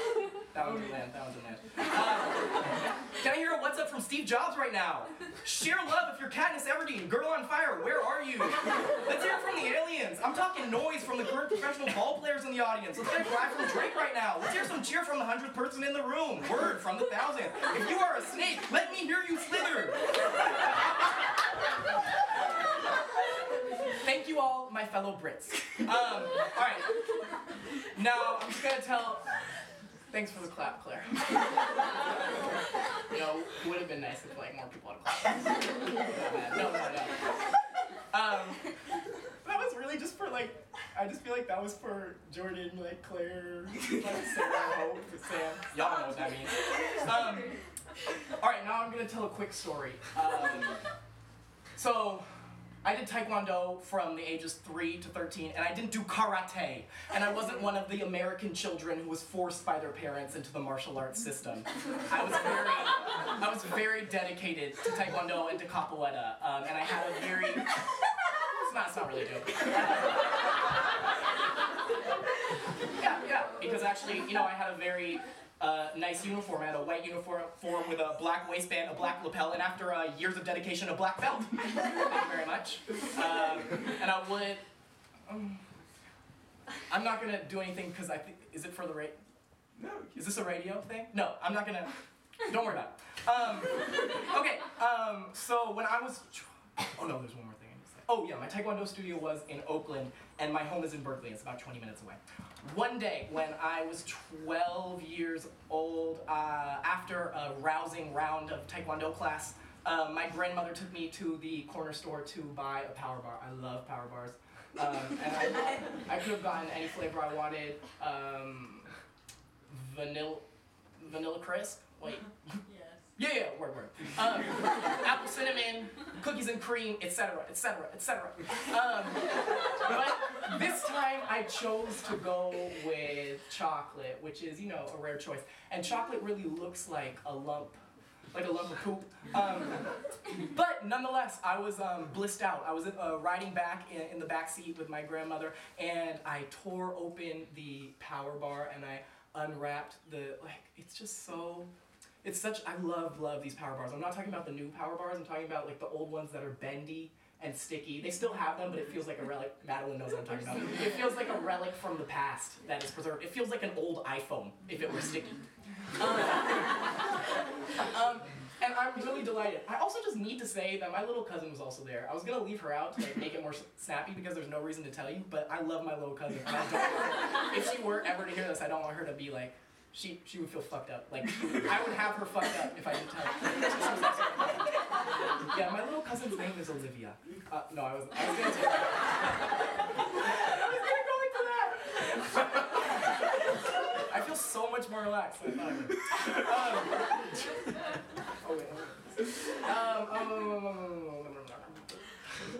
that one's a land, that one's a land. Uh, can I hear a what's up from Steve Jobs right now? Share love if you're Katniss Everdeen. Girl on fire, where are you? Let's hear it from the aliens. I'm talking noise from the current professional ball players in the audience. Let's get a cry from Drake right now. Let's hear some cheer from the hundredth person in the room. Word from the thousandth. If you are a snake, let me hear you slither. Thank you all, my fellow Brits. Um, all right. Now, I'm just going to tell... Thanks for the clap, Claire. You know, it would have been nice if, like, more people had clapped. No, no, no. Um, that was really just for, like... I just feel like that was for Jordan, like, Claire, like, Sarah, Hope, Sam. Y'all know what that means. Um, all right, now I'm going to tell a quick story. Um, so... I did Taekwondo from the ages three to thirteen, and I didn't do karate. And I wasn't one of the American children who was forced by their parents into the martial arts system. I was very, I was very dedicated to Taekwondo and to Capoeira, um, and I had a very... It's not, it's not really dope. Yeah, yeah, because actually, you know, I had a very... Uh, nice uniform. I had a white uniform form with a black waistband, a black lapel, and after uh, years of dedication, a black belt. Thank you very much. Um, and I would... Um, I'm not going to do anything because I think... Is it for the radio? No. Is this a radio thing? No, I'm not going to... Don't worry about it. Um, okay, um, so when I was... Oh no, there's one more thing. Oh yeah, my Taekwondo studio was in Oakland, and my home is in Berkeley. It's about twenty minutes away. One day, when I was twelve years old, uh, after a rousing round of Taekwondo class, uh, my grandmother took me to the corner store to buy a power bar. I love power bars. Um, and I, I could have gotten any flavor I wanted. Um, vanilla, vanilla crisp? Wait. Yes. Yeah, yeah, word, word. Um, apple cinnamon, cookies and cream, et cetera, et cetera, et cetera. Um, but this time I chose to go with chocolate, which is, you know, a rare choice. And chocolate really looks like a lump, like a lump of poop. Um, but nonetheless, I was um, blissed out. I was uh, riding back in, in the back seat with my grandmother, and I tore open the power bar, and I unwrapped the, like, it's just so... It's such, I love, love these power bars. I'm not talking about the new power bars, I'm talking about like the old ones that are bendy and sticky. They still have them, but it feels like a relic. Madeline knows what I'm talking about. It feels like a relic from the past that is preserved. It feels like an old iPhone if it were sticky. Um, um, and I'm really delighted. I also just need to say that my little cousin was also there. I was gonna leave her out to like, make it more snappy because there's no reason to tell you, but I love my little cousin. And I don't, if she were ever to hear this, I don't want her to be like, she she would feel fucked up. Like, I would have her fucked up if I didn't tell her. Yeah, my little cousin's name is Olivia. Uh, no, I wasn't. I was going to take I was going to go into that. I feel so much more relaxed than I thought I would. Um,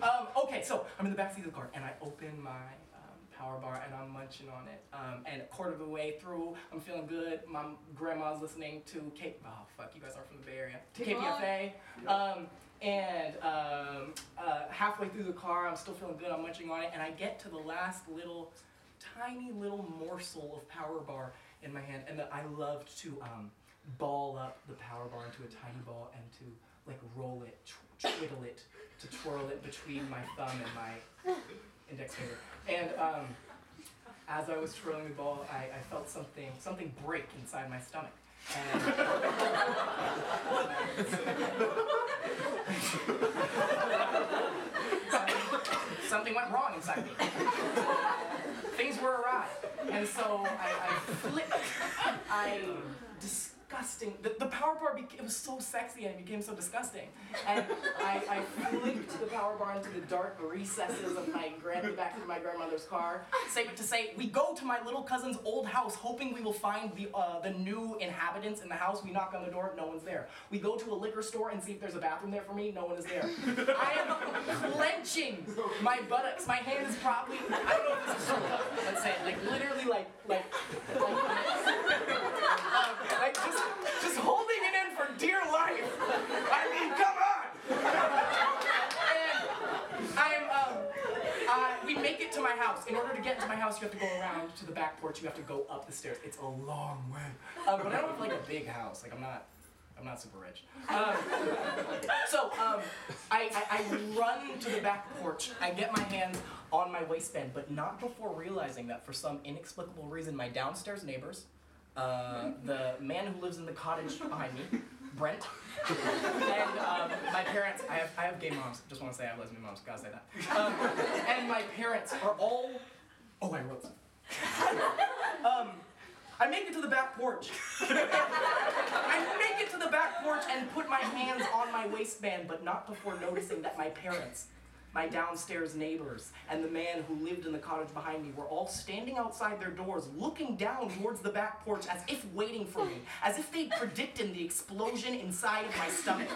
um, okay, so I'm in the backseat of the car, and I open my um, power bar, and I'm munching on it. Um, and a quarter of the way through, I'm feeling good. My grandma's listening to K... Oh, fuck, you guys are from the Bay Area. K P F A. Um, and um, uh, halfway through the car, I'm still feeling good. I'm munching on it, and I get to the last little, tiny little morsel of power bar in my hand, and the, I loved to um, ball up the power bar into a tiny ball and to like roll it, tw- twiddle it, to twirl it between my thumb and my index finger. And um, as I was twirling the ball, I, I felt something something break inside my stomach. And something, something went wrong inside me. Things were awry, and so I, I flipped. I disgusting. The, the power bar became, it was so sexy and it became so disgusting. And I, I flipped the power bar into the dark recesses of my grand the back of my grandmother's car. Save it to say, we go to my little cousin's old house, hoping we will find the uh, the new inhabitants in the house. We knock on the door, no one's there. We go to a liquor store and see if there's a bathroom there for me. No one is there. I am clenching my buttocks. My hand is probably, I don't know if this is so tough, let's say it, like literally like like like Um, like just, just holding it in for dear life. I mean, come on. And I'm, um, uh, we make it to my house. In order to get to my house, you have to go around to the back porch. You have to go up the stairs. It's a long way. Um, but I don't have like a big house. Like I'm not, I'm not super rich. Um, so um, I, I, I run to the back porch. I get my hands on my waistband, but not before realizing that for some inexplicable reason, my downstairs neighbors. Uh, the man who lives in the cottage behind me, Brent, and um, my parents, I have I have gay moms, just want to say I have lesbian moms, gotta say that. Um, and my parents are all, oh, I wrote something. Um, I make it to the back porch. I make it to the back porch and put my hands on my waistband, but not before noticing that my parents, my downstairs neighbors, and the man who lived in the cottage behind me were all standing outside their doors, looking down towards the back porch as if waiting for me, as if they'd predicted the explosion inside of my stomach.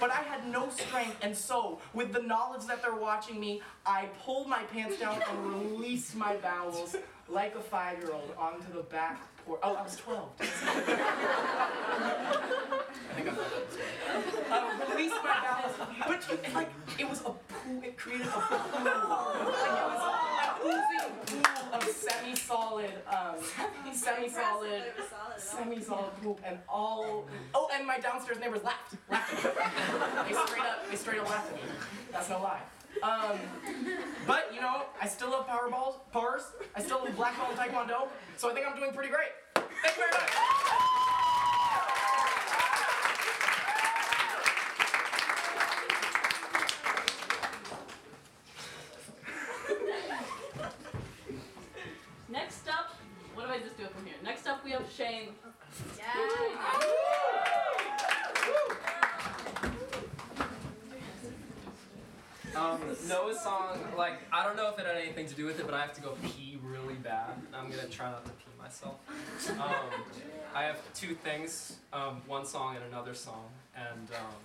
But I had no strength, and so, with the knowledge that they're watching me, I pulled my pants down and released my bowels like a five-year-old onto the back porch. Oh, I was twelve. I think I'm I released my bowels, but like, it was a pool, it created a pool. Like, it was an oozing pool of semi-solid, um, semi-solid, semi-solid poop, and all, oh, and my downstairs neighbors laughed, laughed at me. They straight up, they straight up laughed at me. That's no lie. Um, but, you know, I still love power balls, powers, I still love black belt and taekwondo, so I think I'm doing pretty great. Thank you very much. Next up, what do I just do from here? Next up, we have Shane. Yeah. Um, Noah's song, like, I don't know if it had anything to do with it, but I have to go pee really bad. I'm gonna try not to pee myself. Um, I have two things, um, one song and another song, and um,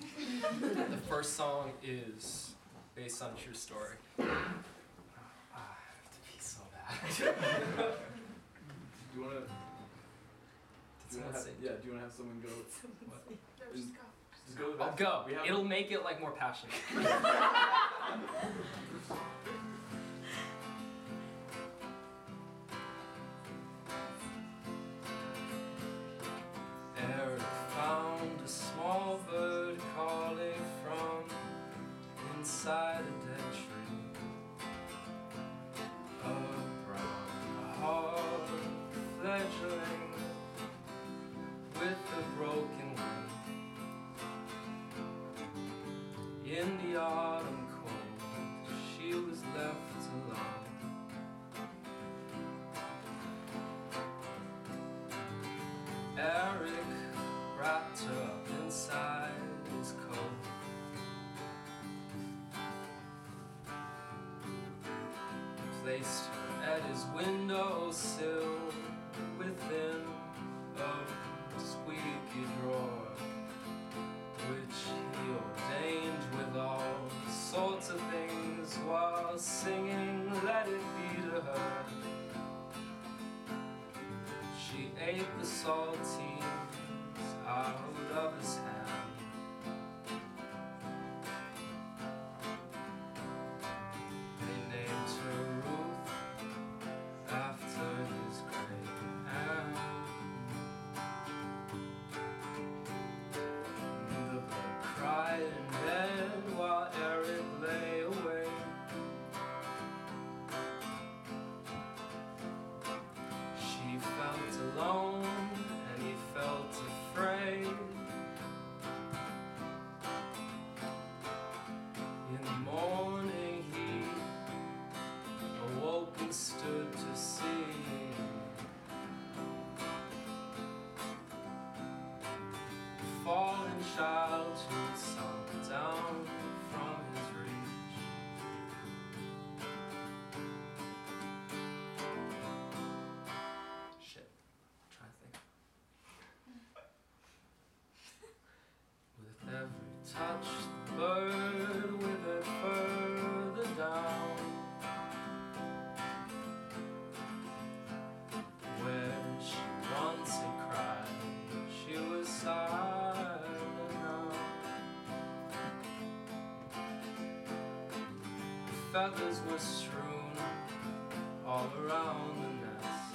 the first song is based on a true story. Do you want to? Do you want to? Yeah. Do you want to have someone go? What? No, just go. Just go. I'll go. We have It'll one. Make it like more passionate. Eric found a small bird calling from inside a dead tree. Hard fledgling with a broken wing. In the autumn cold, she was left alone. placed at his windowsill within a squeaky drawer, which he ordained with all sorts of things while singing "Let It Be" to her. She ate the saltines out of his hand. While Eric lay away, she felt alone and he felt afraid. In the morning he awoke and stood to see the fallen child who sunk down from his reach. Shit. I'm trying to think. With every touch, the bird withered further down, where she once had cried, she was silent now. Feathers were strewn all around the nest.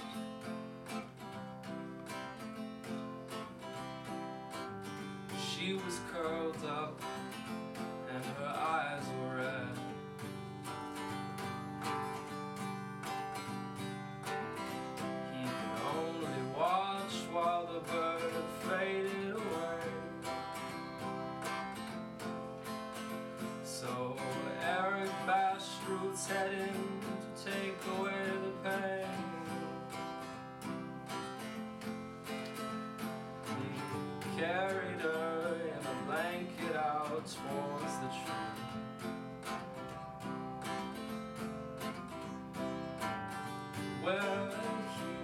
She was curled up and her eyes were red. He could only watch while the bird faded away. So Eric bashed Ruth's head in to take away the pain. He carried her in a blanket out towards the tree. Where he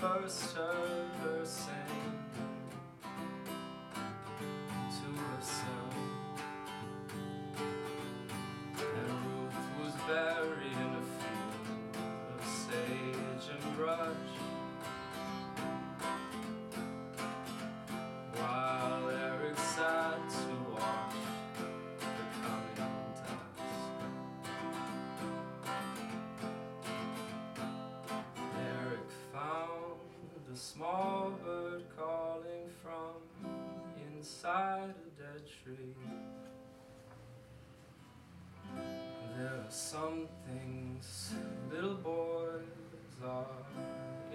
first heard her sing to herself. Buried in a field of sage and brush, while Eric sat to watch the coming dusk. Eric found a small bird calling from inside a dead tree. There are some things little boys are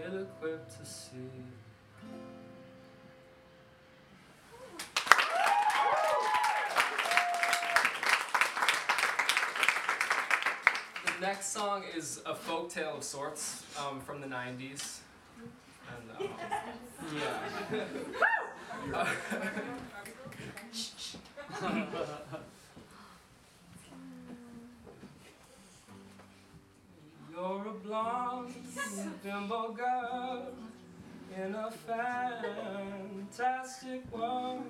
ill-equipped to see. The next song is a folk tale of sorts um, from the nineties. And, uh, yeah. You're a blonde bimbo girl in a fantastic world.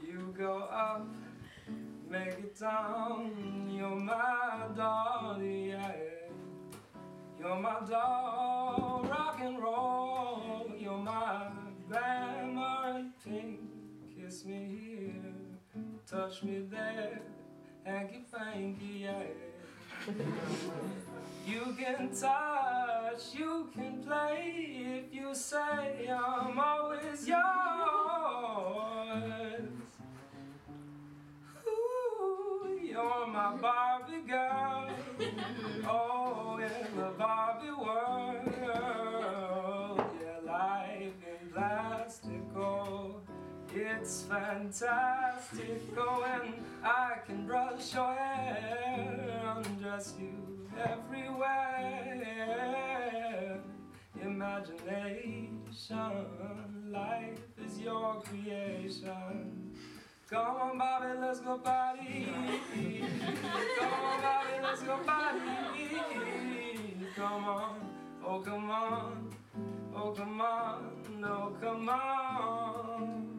You go up, make it down. You're my doll, yeah. You're my doll, rock and roll. You're my glamour and pink. Kiss me here, touch me there, hanky-panky, yeah. You can touch, you can play, if you say I'm always yours. Ooh, you're my Barbie girl, oh, in the Barbie world. Yeah, life in plastico, it's fantastico, and I can brush your hair, undress you everywhere. Imagination, life is your creation. Come on, Bobby, let's go party. Come on, Bobby, let's go party. Come on, oh come on, oh come on, oh come on.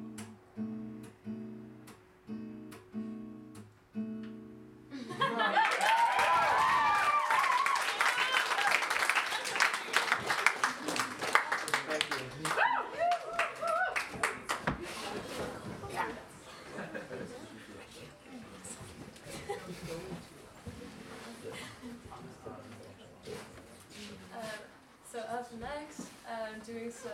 So up next, um, doing some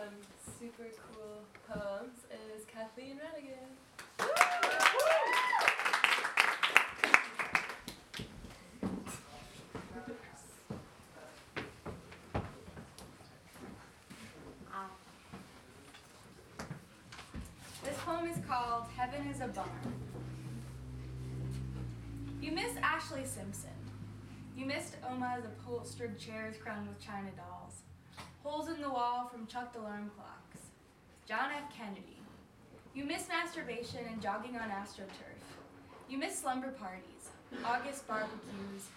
super cool poems, is Kathleen Radigan. This poem is called Heaven is a Bummer. You miss Ashley Simpson. You missed Oma the upholstered chairs crowned with china dolls. Holes in the wall from chucked alarm clocks. John F. Kennedy. You miss masturbation and jogging on AstroTurf. You miss slumber parties, August barbecues.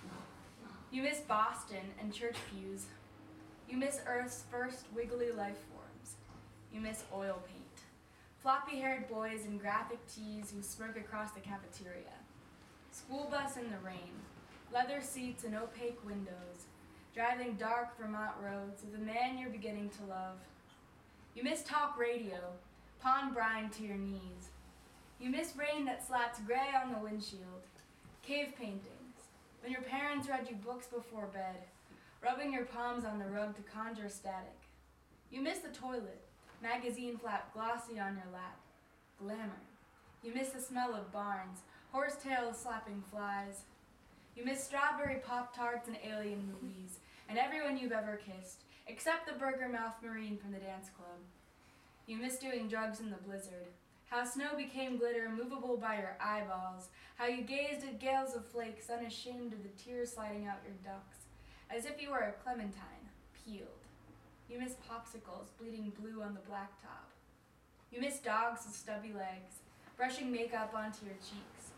You miss Boston and church pews. You miss Earth's first wiggly life forms. You miss oil paint. Floppy-haired boys in graphic tees who smirk across the cafeteria. School bus in the rain. Leather seats and opaque windows. Driving dark Vermont roads with a man you're beginning to love. You miss talk radio, pond brine to your knees. You miss rain that slaps gray on the windshield, cave paintings, when your parents read you books before bed, rubbing your palms on the rug to conjure static. You miss the toilet, magazine flap glossy on your lap, glamour. You miss the smell of barns, horsetails slapping flies. You miss strawberry Pop-Tarts and alien movies, and everyone you've ever kissed, except the burger mouth marine from the dance club. You miss doing drugs in the blizzard, how snow became glitter movable by your eyeballs, how you gazed at gales of flakes unashamed of the tears sliding out your ducts, as if you were a clementine, peeled. You miss popsicles bleeding blue on the blacktop. You miss dogs with stubby legs, brushing makeup onto your cheeks.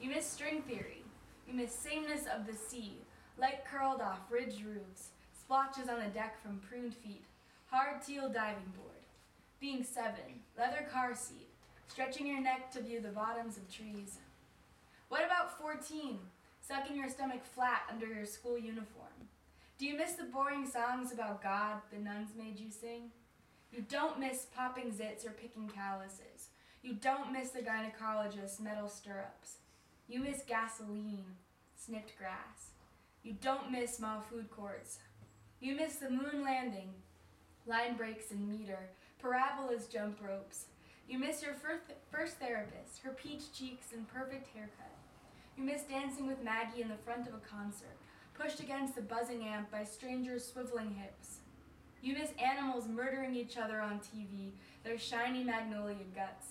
You miss string theory. You miss sameness of the sea, light curled off ridged roofs, splotches on the deck from pruned feet, hard teal diving board, being seven, leather car seat, stretching your neck to view the bottoms of trees. What about fourteen, sucking your stomach flat under your school uniform? Do you miss the boring songs about God the nuns made you sing? You don't miss popping zits or picking calluses. You don't miss the gynecologist's metal stirrups. You miss gasoline, snipped grass. You don't miss small food courts. You miss the moon landing, line breaks in meter, parabolas, jump ropes. You miss your first therapist, her peach cheeks and perfect haircut. You miss dancing with Maggie in the front of a concert, pushed against the buzzing amp by strangers' swiveling hips. You miss animals murdering each other on T V, their shiny magnolia guts.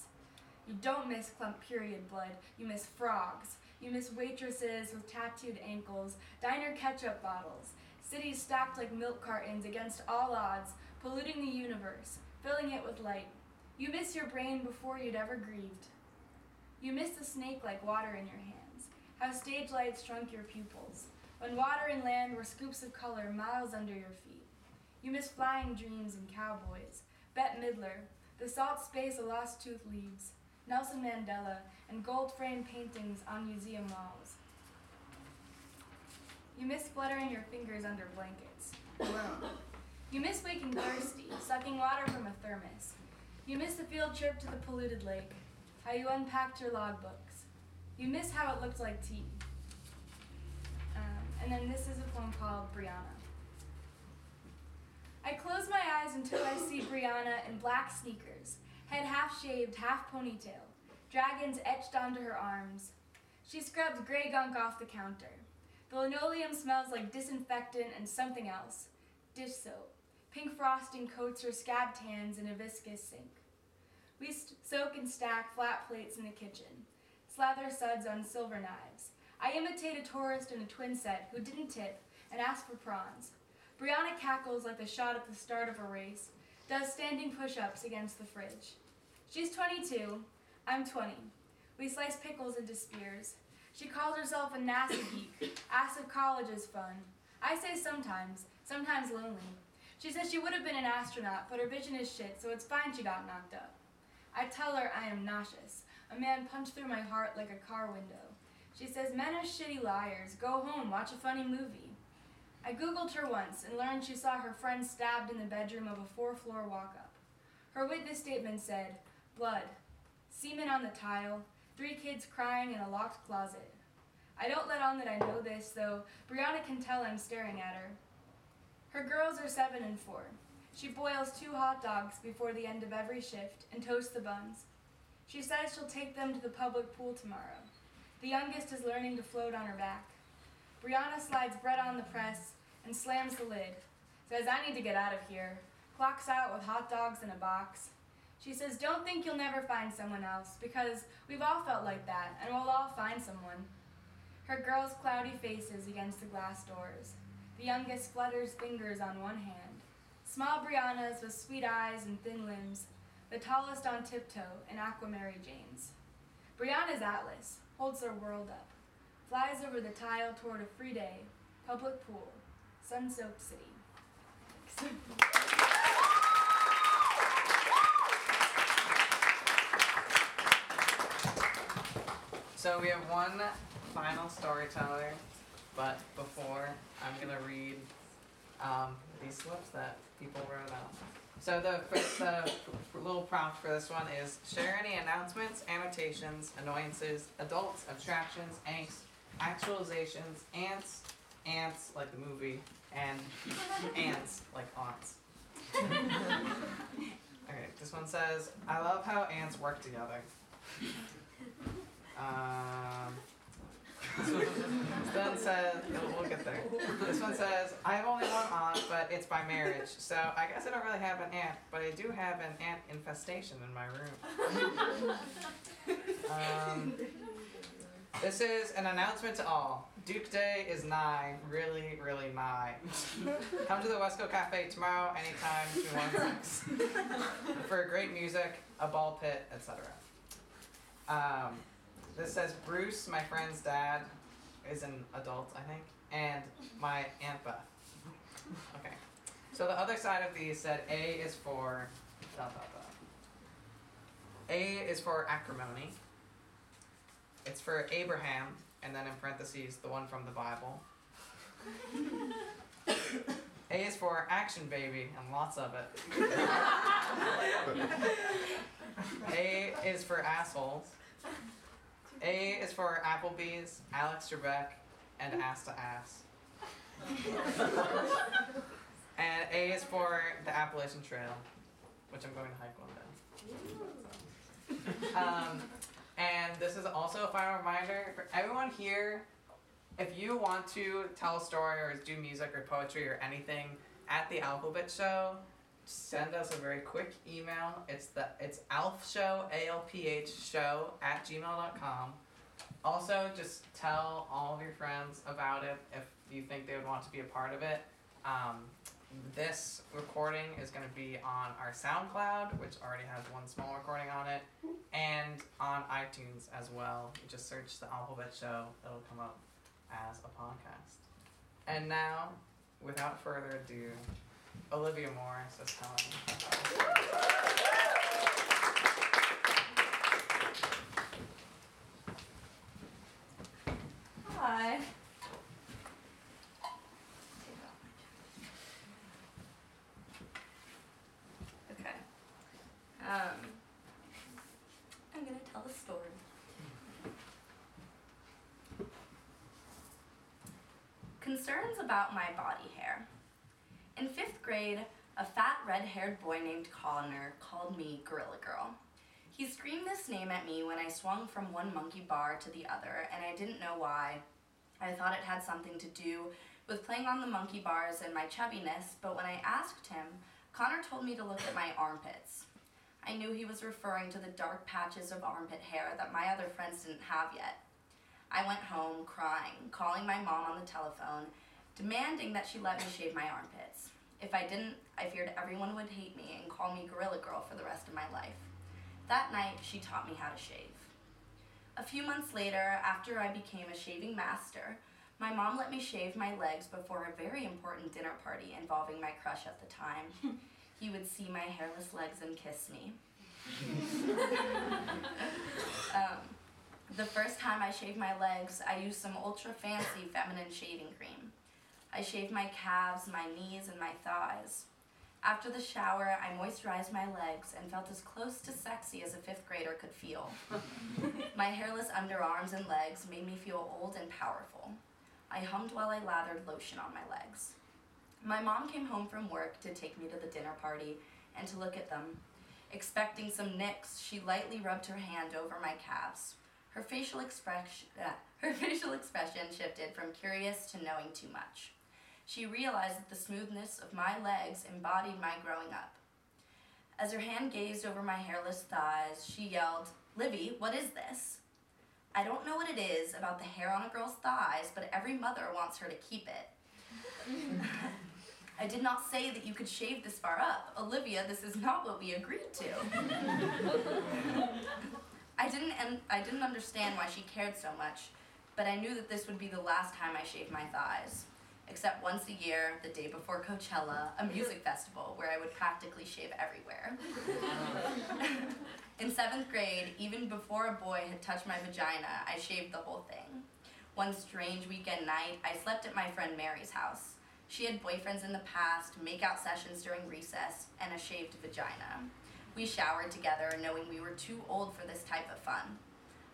You don't miss clump period blood. You miss frogs. You miss waitresses with tattooed ankles, diner ketchup bottles, cities stacked like milk cartons against all odds, polluting the universe, filling it with light. You miss your brain before you'd ever grieved. You miss the snake like water in your hands, how stage lights shrunk your pupils, when water and land were scoops of color miles under your feet. You miss flying dreams and cowboys, Bette Midler, the salt space a lost tooth leaves, Nelson Mandela, and gold-framed paintings on museum walls. You miss fluttering your fingers under blankets, alone. You miss waking thirsty, sucking water from a thermos. You miss the field trip to the polluted lake, how you unpacked your logbooks. You miss how it looked like tea. Um, and then this is a poem called Brianna. I close my eyes until I see Brianna in black sneakers, head half-shaved, half-ponytail, dragons etched onto her arms. She scrubs gray gunk off the counter. The linoleum smells like disinfectant and something else, dish soap. Pink frosting coats her scabbed hands in a viscous sink. We st- soak and stack flat plates in the kitchen, slather suds on silver knives. I imitate a tourist in a twin set who didn't tip and asked for prawns. Brianna cackles like the shot at the start of a race, does standing push-ups against the fridge. She's twenty-two, I'm twenty. We sliced pickles into spears. She calls herself a nasty geek, asks if college is fun. I say sometimes, sometimes lonely. She says she would have been an astronaut, but her vision is shit, so it's fine she got knocked up. I tell her I am nauseous. A man punched through my heart like a car window. She says men are shitty liars. Go home, watch a funny movie. I Googled her once and learned she saw her friend stabbed in the bedroom of a four-floor walk-up. Her witness statement said, blood, semen on the tile, three kids crying in a locked closet. I don't let on that I know this, though Brianna can tell I'm staring at her. Her girls are seven and four. She boils two hot dogs before the end of every shift and toasts the buns. She says she'll take them to the public pool tomorrow. The youngest is learning to float on her back. Brianna slides bread on the press and slams the lid. Says, I need to get out of here. Clocks out with hot dogs in a box. She says, don't think you'll never find someone else, because we've all felt like that, and we'll all find someone. Her girls' cloudy faces against the glass doors. The youngest flutters fingers on one hand. Small Briannas with sweet eyes and thin limbs. The tallest on tiptoe, an Aquamary Jane's. Brianna's atlas, holds her world up. Flies over the tile toward a free day, public pool, sun-soaked city. So we have one final storyteller, but before I'm gonna read um, these slips that people wrote out. So the first uh, little prompt for this one is share any announcements, annotations, annoyances, adults, abstractions, angst, actualizations, ants, ants like the movie, and ants like aunts. Okay, this one says, I love how ants work together. Um, this one says, we'll get there. This one says, I have only one aunt, but it's by marriage, so I guess I don't really have an aunt, but I do have an ant infestation in my room. um, this is an announcement to all. Duke Day is nigh, really, really nigh. Come to the Wesco Cafe tomorrow, anytime between one and six, for great music, a ball pit, et cetera. Um, this says Bruce, my friend's dad, is an adult, I think, and my Aunt Beth. Okay. So the other side of these said A is for dot dot dot. A is for acrimony. It's for Abraham, and then in parentheses, the one from the Bible. A is for action baby, and lots of it. A is for assholes. A is for Applebee's, Alex Trebek, and ass to ass. And A is for the Appalachian Trail, which I'm going to hike one day. Um, and this is also a final reminder for everyone here, if you want to tell a story or do music or poetry or anything at the Alphabet Show, send us a very quick email. It's the it's alphshow, A L P H show at gmail dot com. Also, just tell all of your friends about it if you think they would want to be a part of it. Um, this recording is going to be on our SoundCloud, which already has one small recording on it, and on iTunes as well. You just search the Alphabet Show. It'll come up as a podcast. And now, without further ado, Olivia Morris is telling me. Hi. Okay. Um, I'm gonna tell a story. Concerns about my body hair. In fifth grade, a fat red-haired boy named Connor called me Gorilla Girl. He screamed this name at me when I swung from one monkey bar to the other, and I didn't know why. I thought it had something to do with playing on the monkey bars and my chubbiness, but when I asked him, Connor told me to look at my armpits. I knew he was referring to the dark patches of armpit hair that my other friends didn't have yet. I went home crying, calling my mom on the telephone, demanding that she let me shave my armpits. If I didn't, I feared everyone would hate me and call me Gorilla Girl for the rest of my life. That night, she taught me how to shave. A few months later, after I became a shaving master, my mom let me shave my legs before a very important dinner party involving my crush at the time. He would see my hairless legs and kiss me. um, the first time I shaved my legs, I used some ultra fancy feminine shaving cream. I shaved my calves, my knees, and my thighs. After the shower, I moisturized my legs and felt as close to sexy as a fifth grader could feel. My hairless underarms and legs made me feel old and powerful. I hummed while I lathered lotion on my legs. My mom came home from work to take me to the dinner party and to look at them. Expecting some nicks, she lightly rubbed her hand over my calves. Her facial expression, uh, her facial expression shifted from curious to knowing too much. She realized that the smoothness of my legs embodied my growing up. As her hand gazed over my hairless thighs, she yelled, "Livy, what is this?" I don't know what it is about the hair on a girl's thighs, but every mother wants her to keep it. I did not say that you could shave this far up. Olivia, this is not what we agreed to. I didn't, and I didn't understand why she cared so much, but I knew that this would be the last time I shaved my thighs. Except once a year, the day before Coachella, a music festival where I would practically shave everywhere. In seventh grade, even before a boy had touched my vagina, I shaved the whole thing. One strange weekend night, I slept at my friend Mary's house. She had boyfriends in the past, makeout sessions during recess, and a shaved vagina. We showered together, knowing we were too old for this type of fun.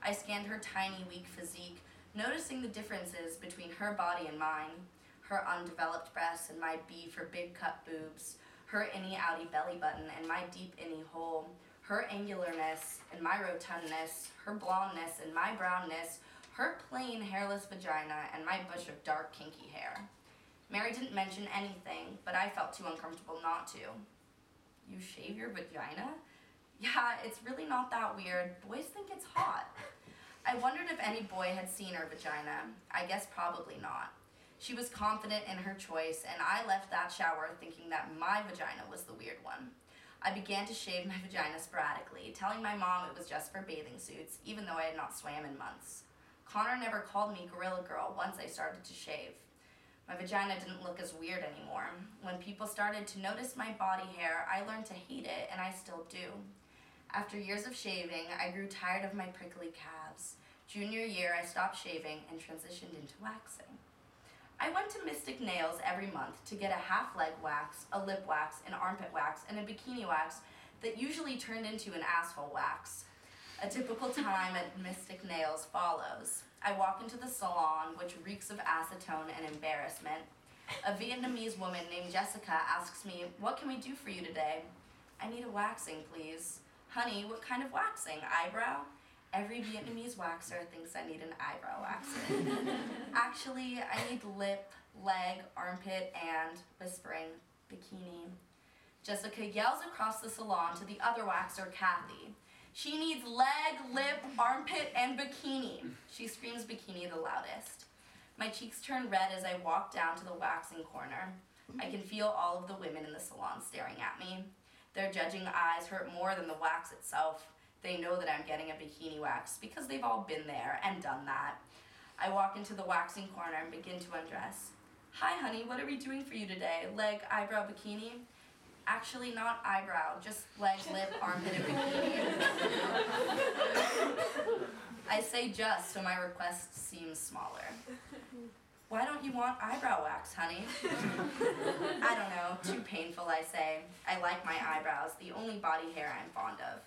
I scanned her tiny, weak physique, noticing the differences between her body and mine. Her undeveloped breasts and my B for big cut boobs, her innie-outie belly button and my deep innie hole, her angularness and my rotundness, her blondness and my brownness, her plain hairless vagina and my bush of dark kinky hair. Mary didn't mention anything, but I felt too uncomfortable not to. You shave your vagina? Yeah, it's really not that weird. Boys think it's hot. I wondered if any boy had seen her vagina. I guess probably not. She was confident in her choice, and I left that shower thinking that my vagina was the weird one. I began to shave my vagina sporadically, telling my mom it was just for bathing suits, even though I had not swam in months. Connor never called me Gorilla Girl once I started to shave. My vagina didn't look as weird anymore. When people started to notice my body hair, I learned to hate it, and I still do. After years of shaving, I grew tired of my prickly calves. Junior year, I stopped shaving and transitioned into waxing. I went to Mystic Nails every month to get a half leg wax, a lip wax, an armpit wax, and a bikini wax that usually turned into an asshole wax. A typical time at Mystic Nails follows. I walk into the salon, which reeks of acetone and embarrassment. A Vietnamese woman named Jessica asks me, "What can we do for you today?" "I need a waxing, please." "Honey, what kind of waxing? Eyebrow?" Every Vietnamese waxer thinks I need an eyebrow waxing. Actually, I need lip, leg, armpit, and, whispering, bikini. Jessica yells across the salon to the other waxer, Kathy. She needs leg, lip, armpit, and bikini. She screams bikini the loudest. My cheeks turn red as I walk down to the waxing corner. I can feel all of the women in the salon staring at me. Their judging eyes hurt more than the wax itself. They know that I'm getting a bikini wax because they've all been there and done that. I walk into the waxing corner and begin to undress. "Hi, honey, what are we doing for you today? Leg, eyebrow, bikini?" "Actually, not eyebrow, just leg, lip, armpit, and bikini." I say just so my request seems smaller. "Why don't you want eyebrow wax, honey?" "I don't know, too painful," I say. I like my eyebrows, the only body hair I'm fond of.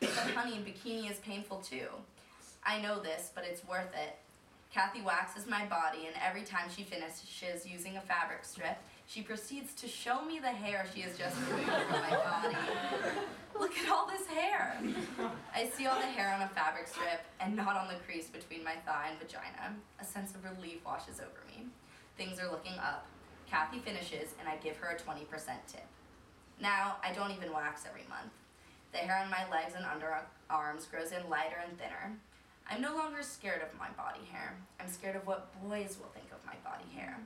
"But honey, bikini is painful too." I know this, but it's worth it. Kathy waxes my body, and every time she finishes using a fabric strip, she proceeds to show me the hair she has just removed from my body. Look at all this hair! I see all the hair on a fabric strip, and not on the crease between my thigh and vagina. A sense of relief washes over me. Things are looking up. Kathy finishes, and I give her a twenty percent tip. Now, I don't even wax every month. The hair on my legs and underarms grows in lighter and thinner. I'm no longer scared of my body hair. I'm scared of what boys will think of my body hair.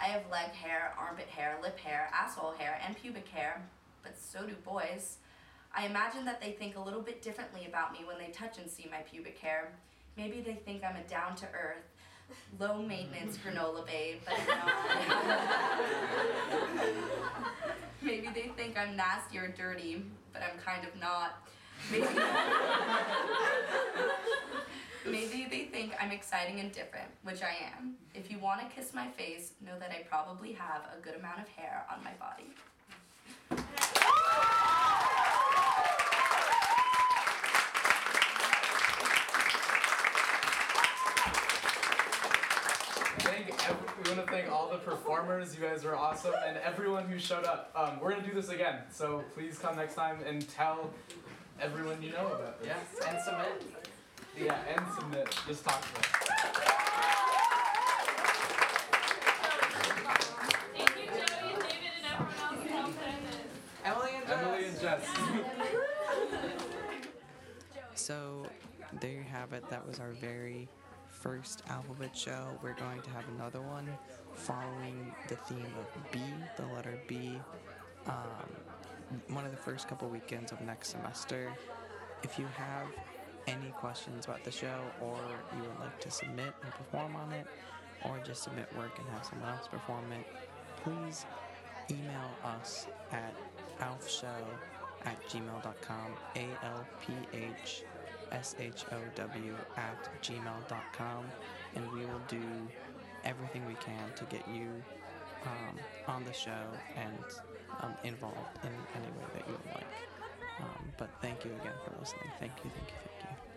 I have leg hair, armpit hair, lip hair, asshole hair, and pubic hair, but so do boys. I imagine that they think a little bit differently about me when they touch and see my pubic hair. Maybe they think I'm a down-to-earth, low-maintenance granola babe, but no. Maybe they think I'm nasty or dirty, but I'm kind of not. Maybe, maybe they think I'm exciting and different, which I am. If you want to kiss my face, know that I probably have a good amount of hair on my body. We want to thank all the performers. You guys were awesome, and everyone who showed up. Um, we're going to do this again, so please come next time and tell everyone you know about this. Yes, and submit. Yeah, and submit. Just talk to us. Thank you, Joey and David and everyone else who helped in. Emily and Jess. Emily and Jess. So there you have it. That was our very first alphabet show. We're going to have another one following the theme of B, the letter B, um, one of the first couple weekends of next semester. If you have any questions about the show, or you would like to submit and perform on it, or just submit work and have someone else perform it, please email us at alphshow at gmail dot com, A L P H S H O W at gmail dot com, and we will do everything we can to get you um, on the show and um, involved in any way that you would like. Um, but thank you again for listening. Thank you, thank you, thank you.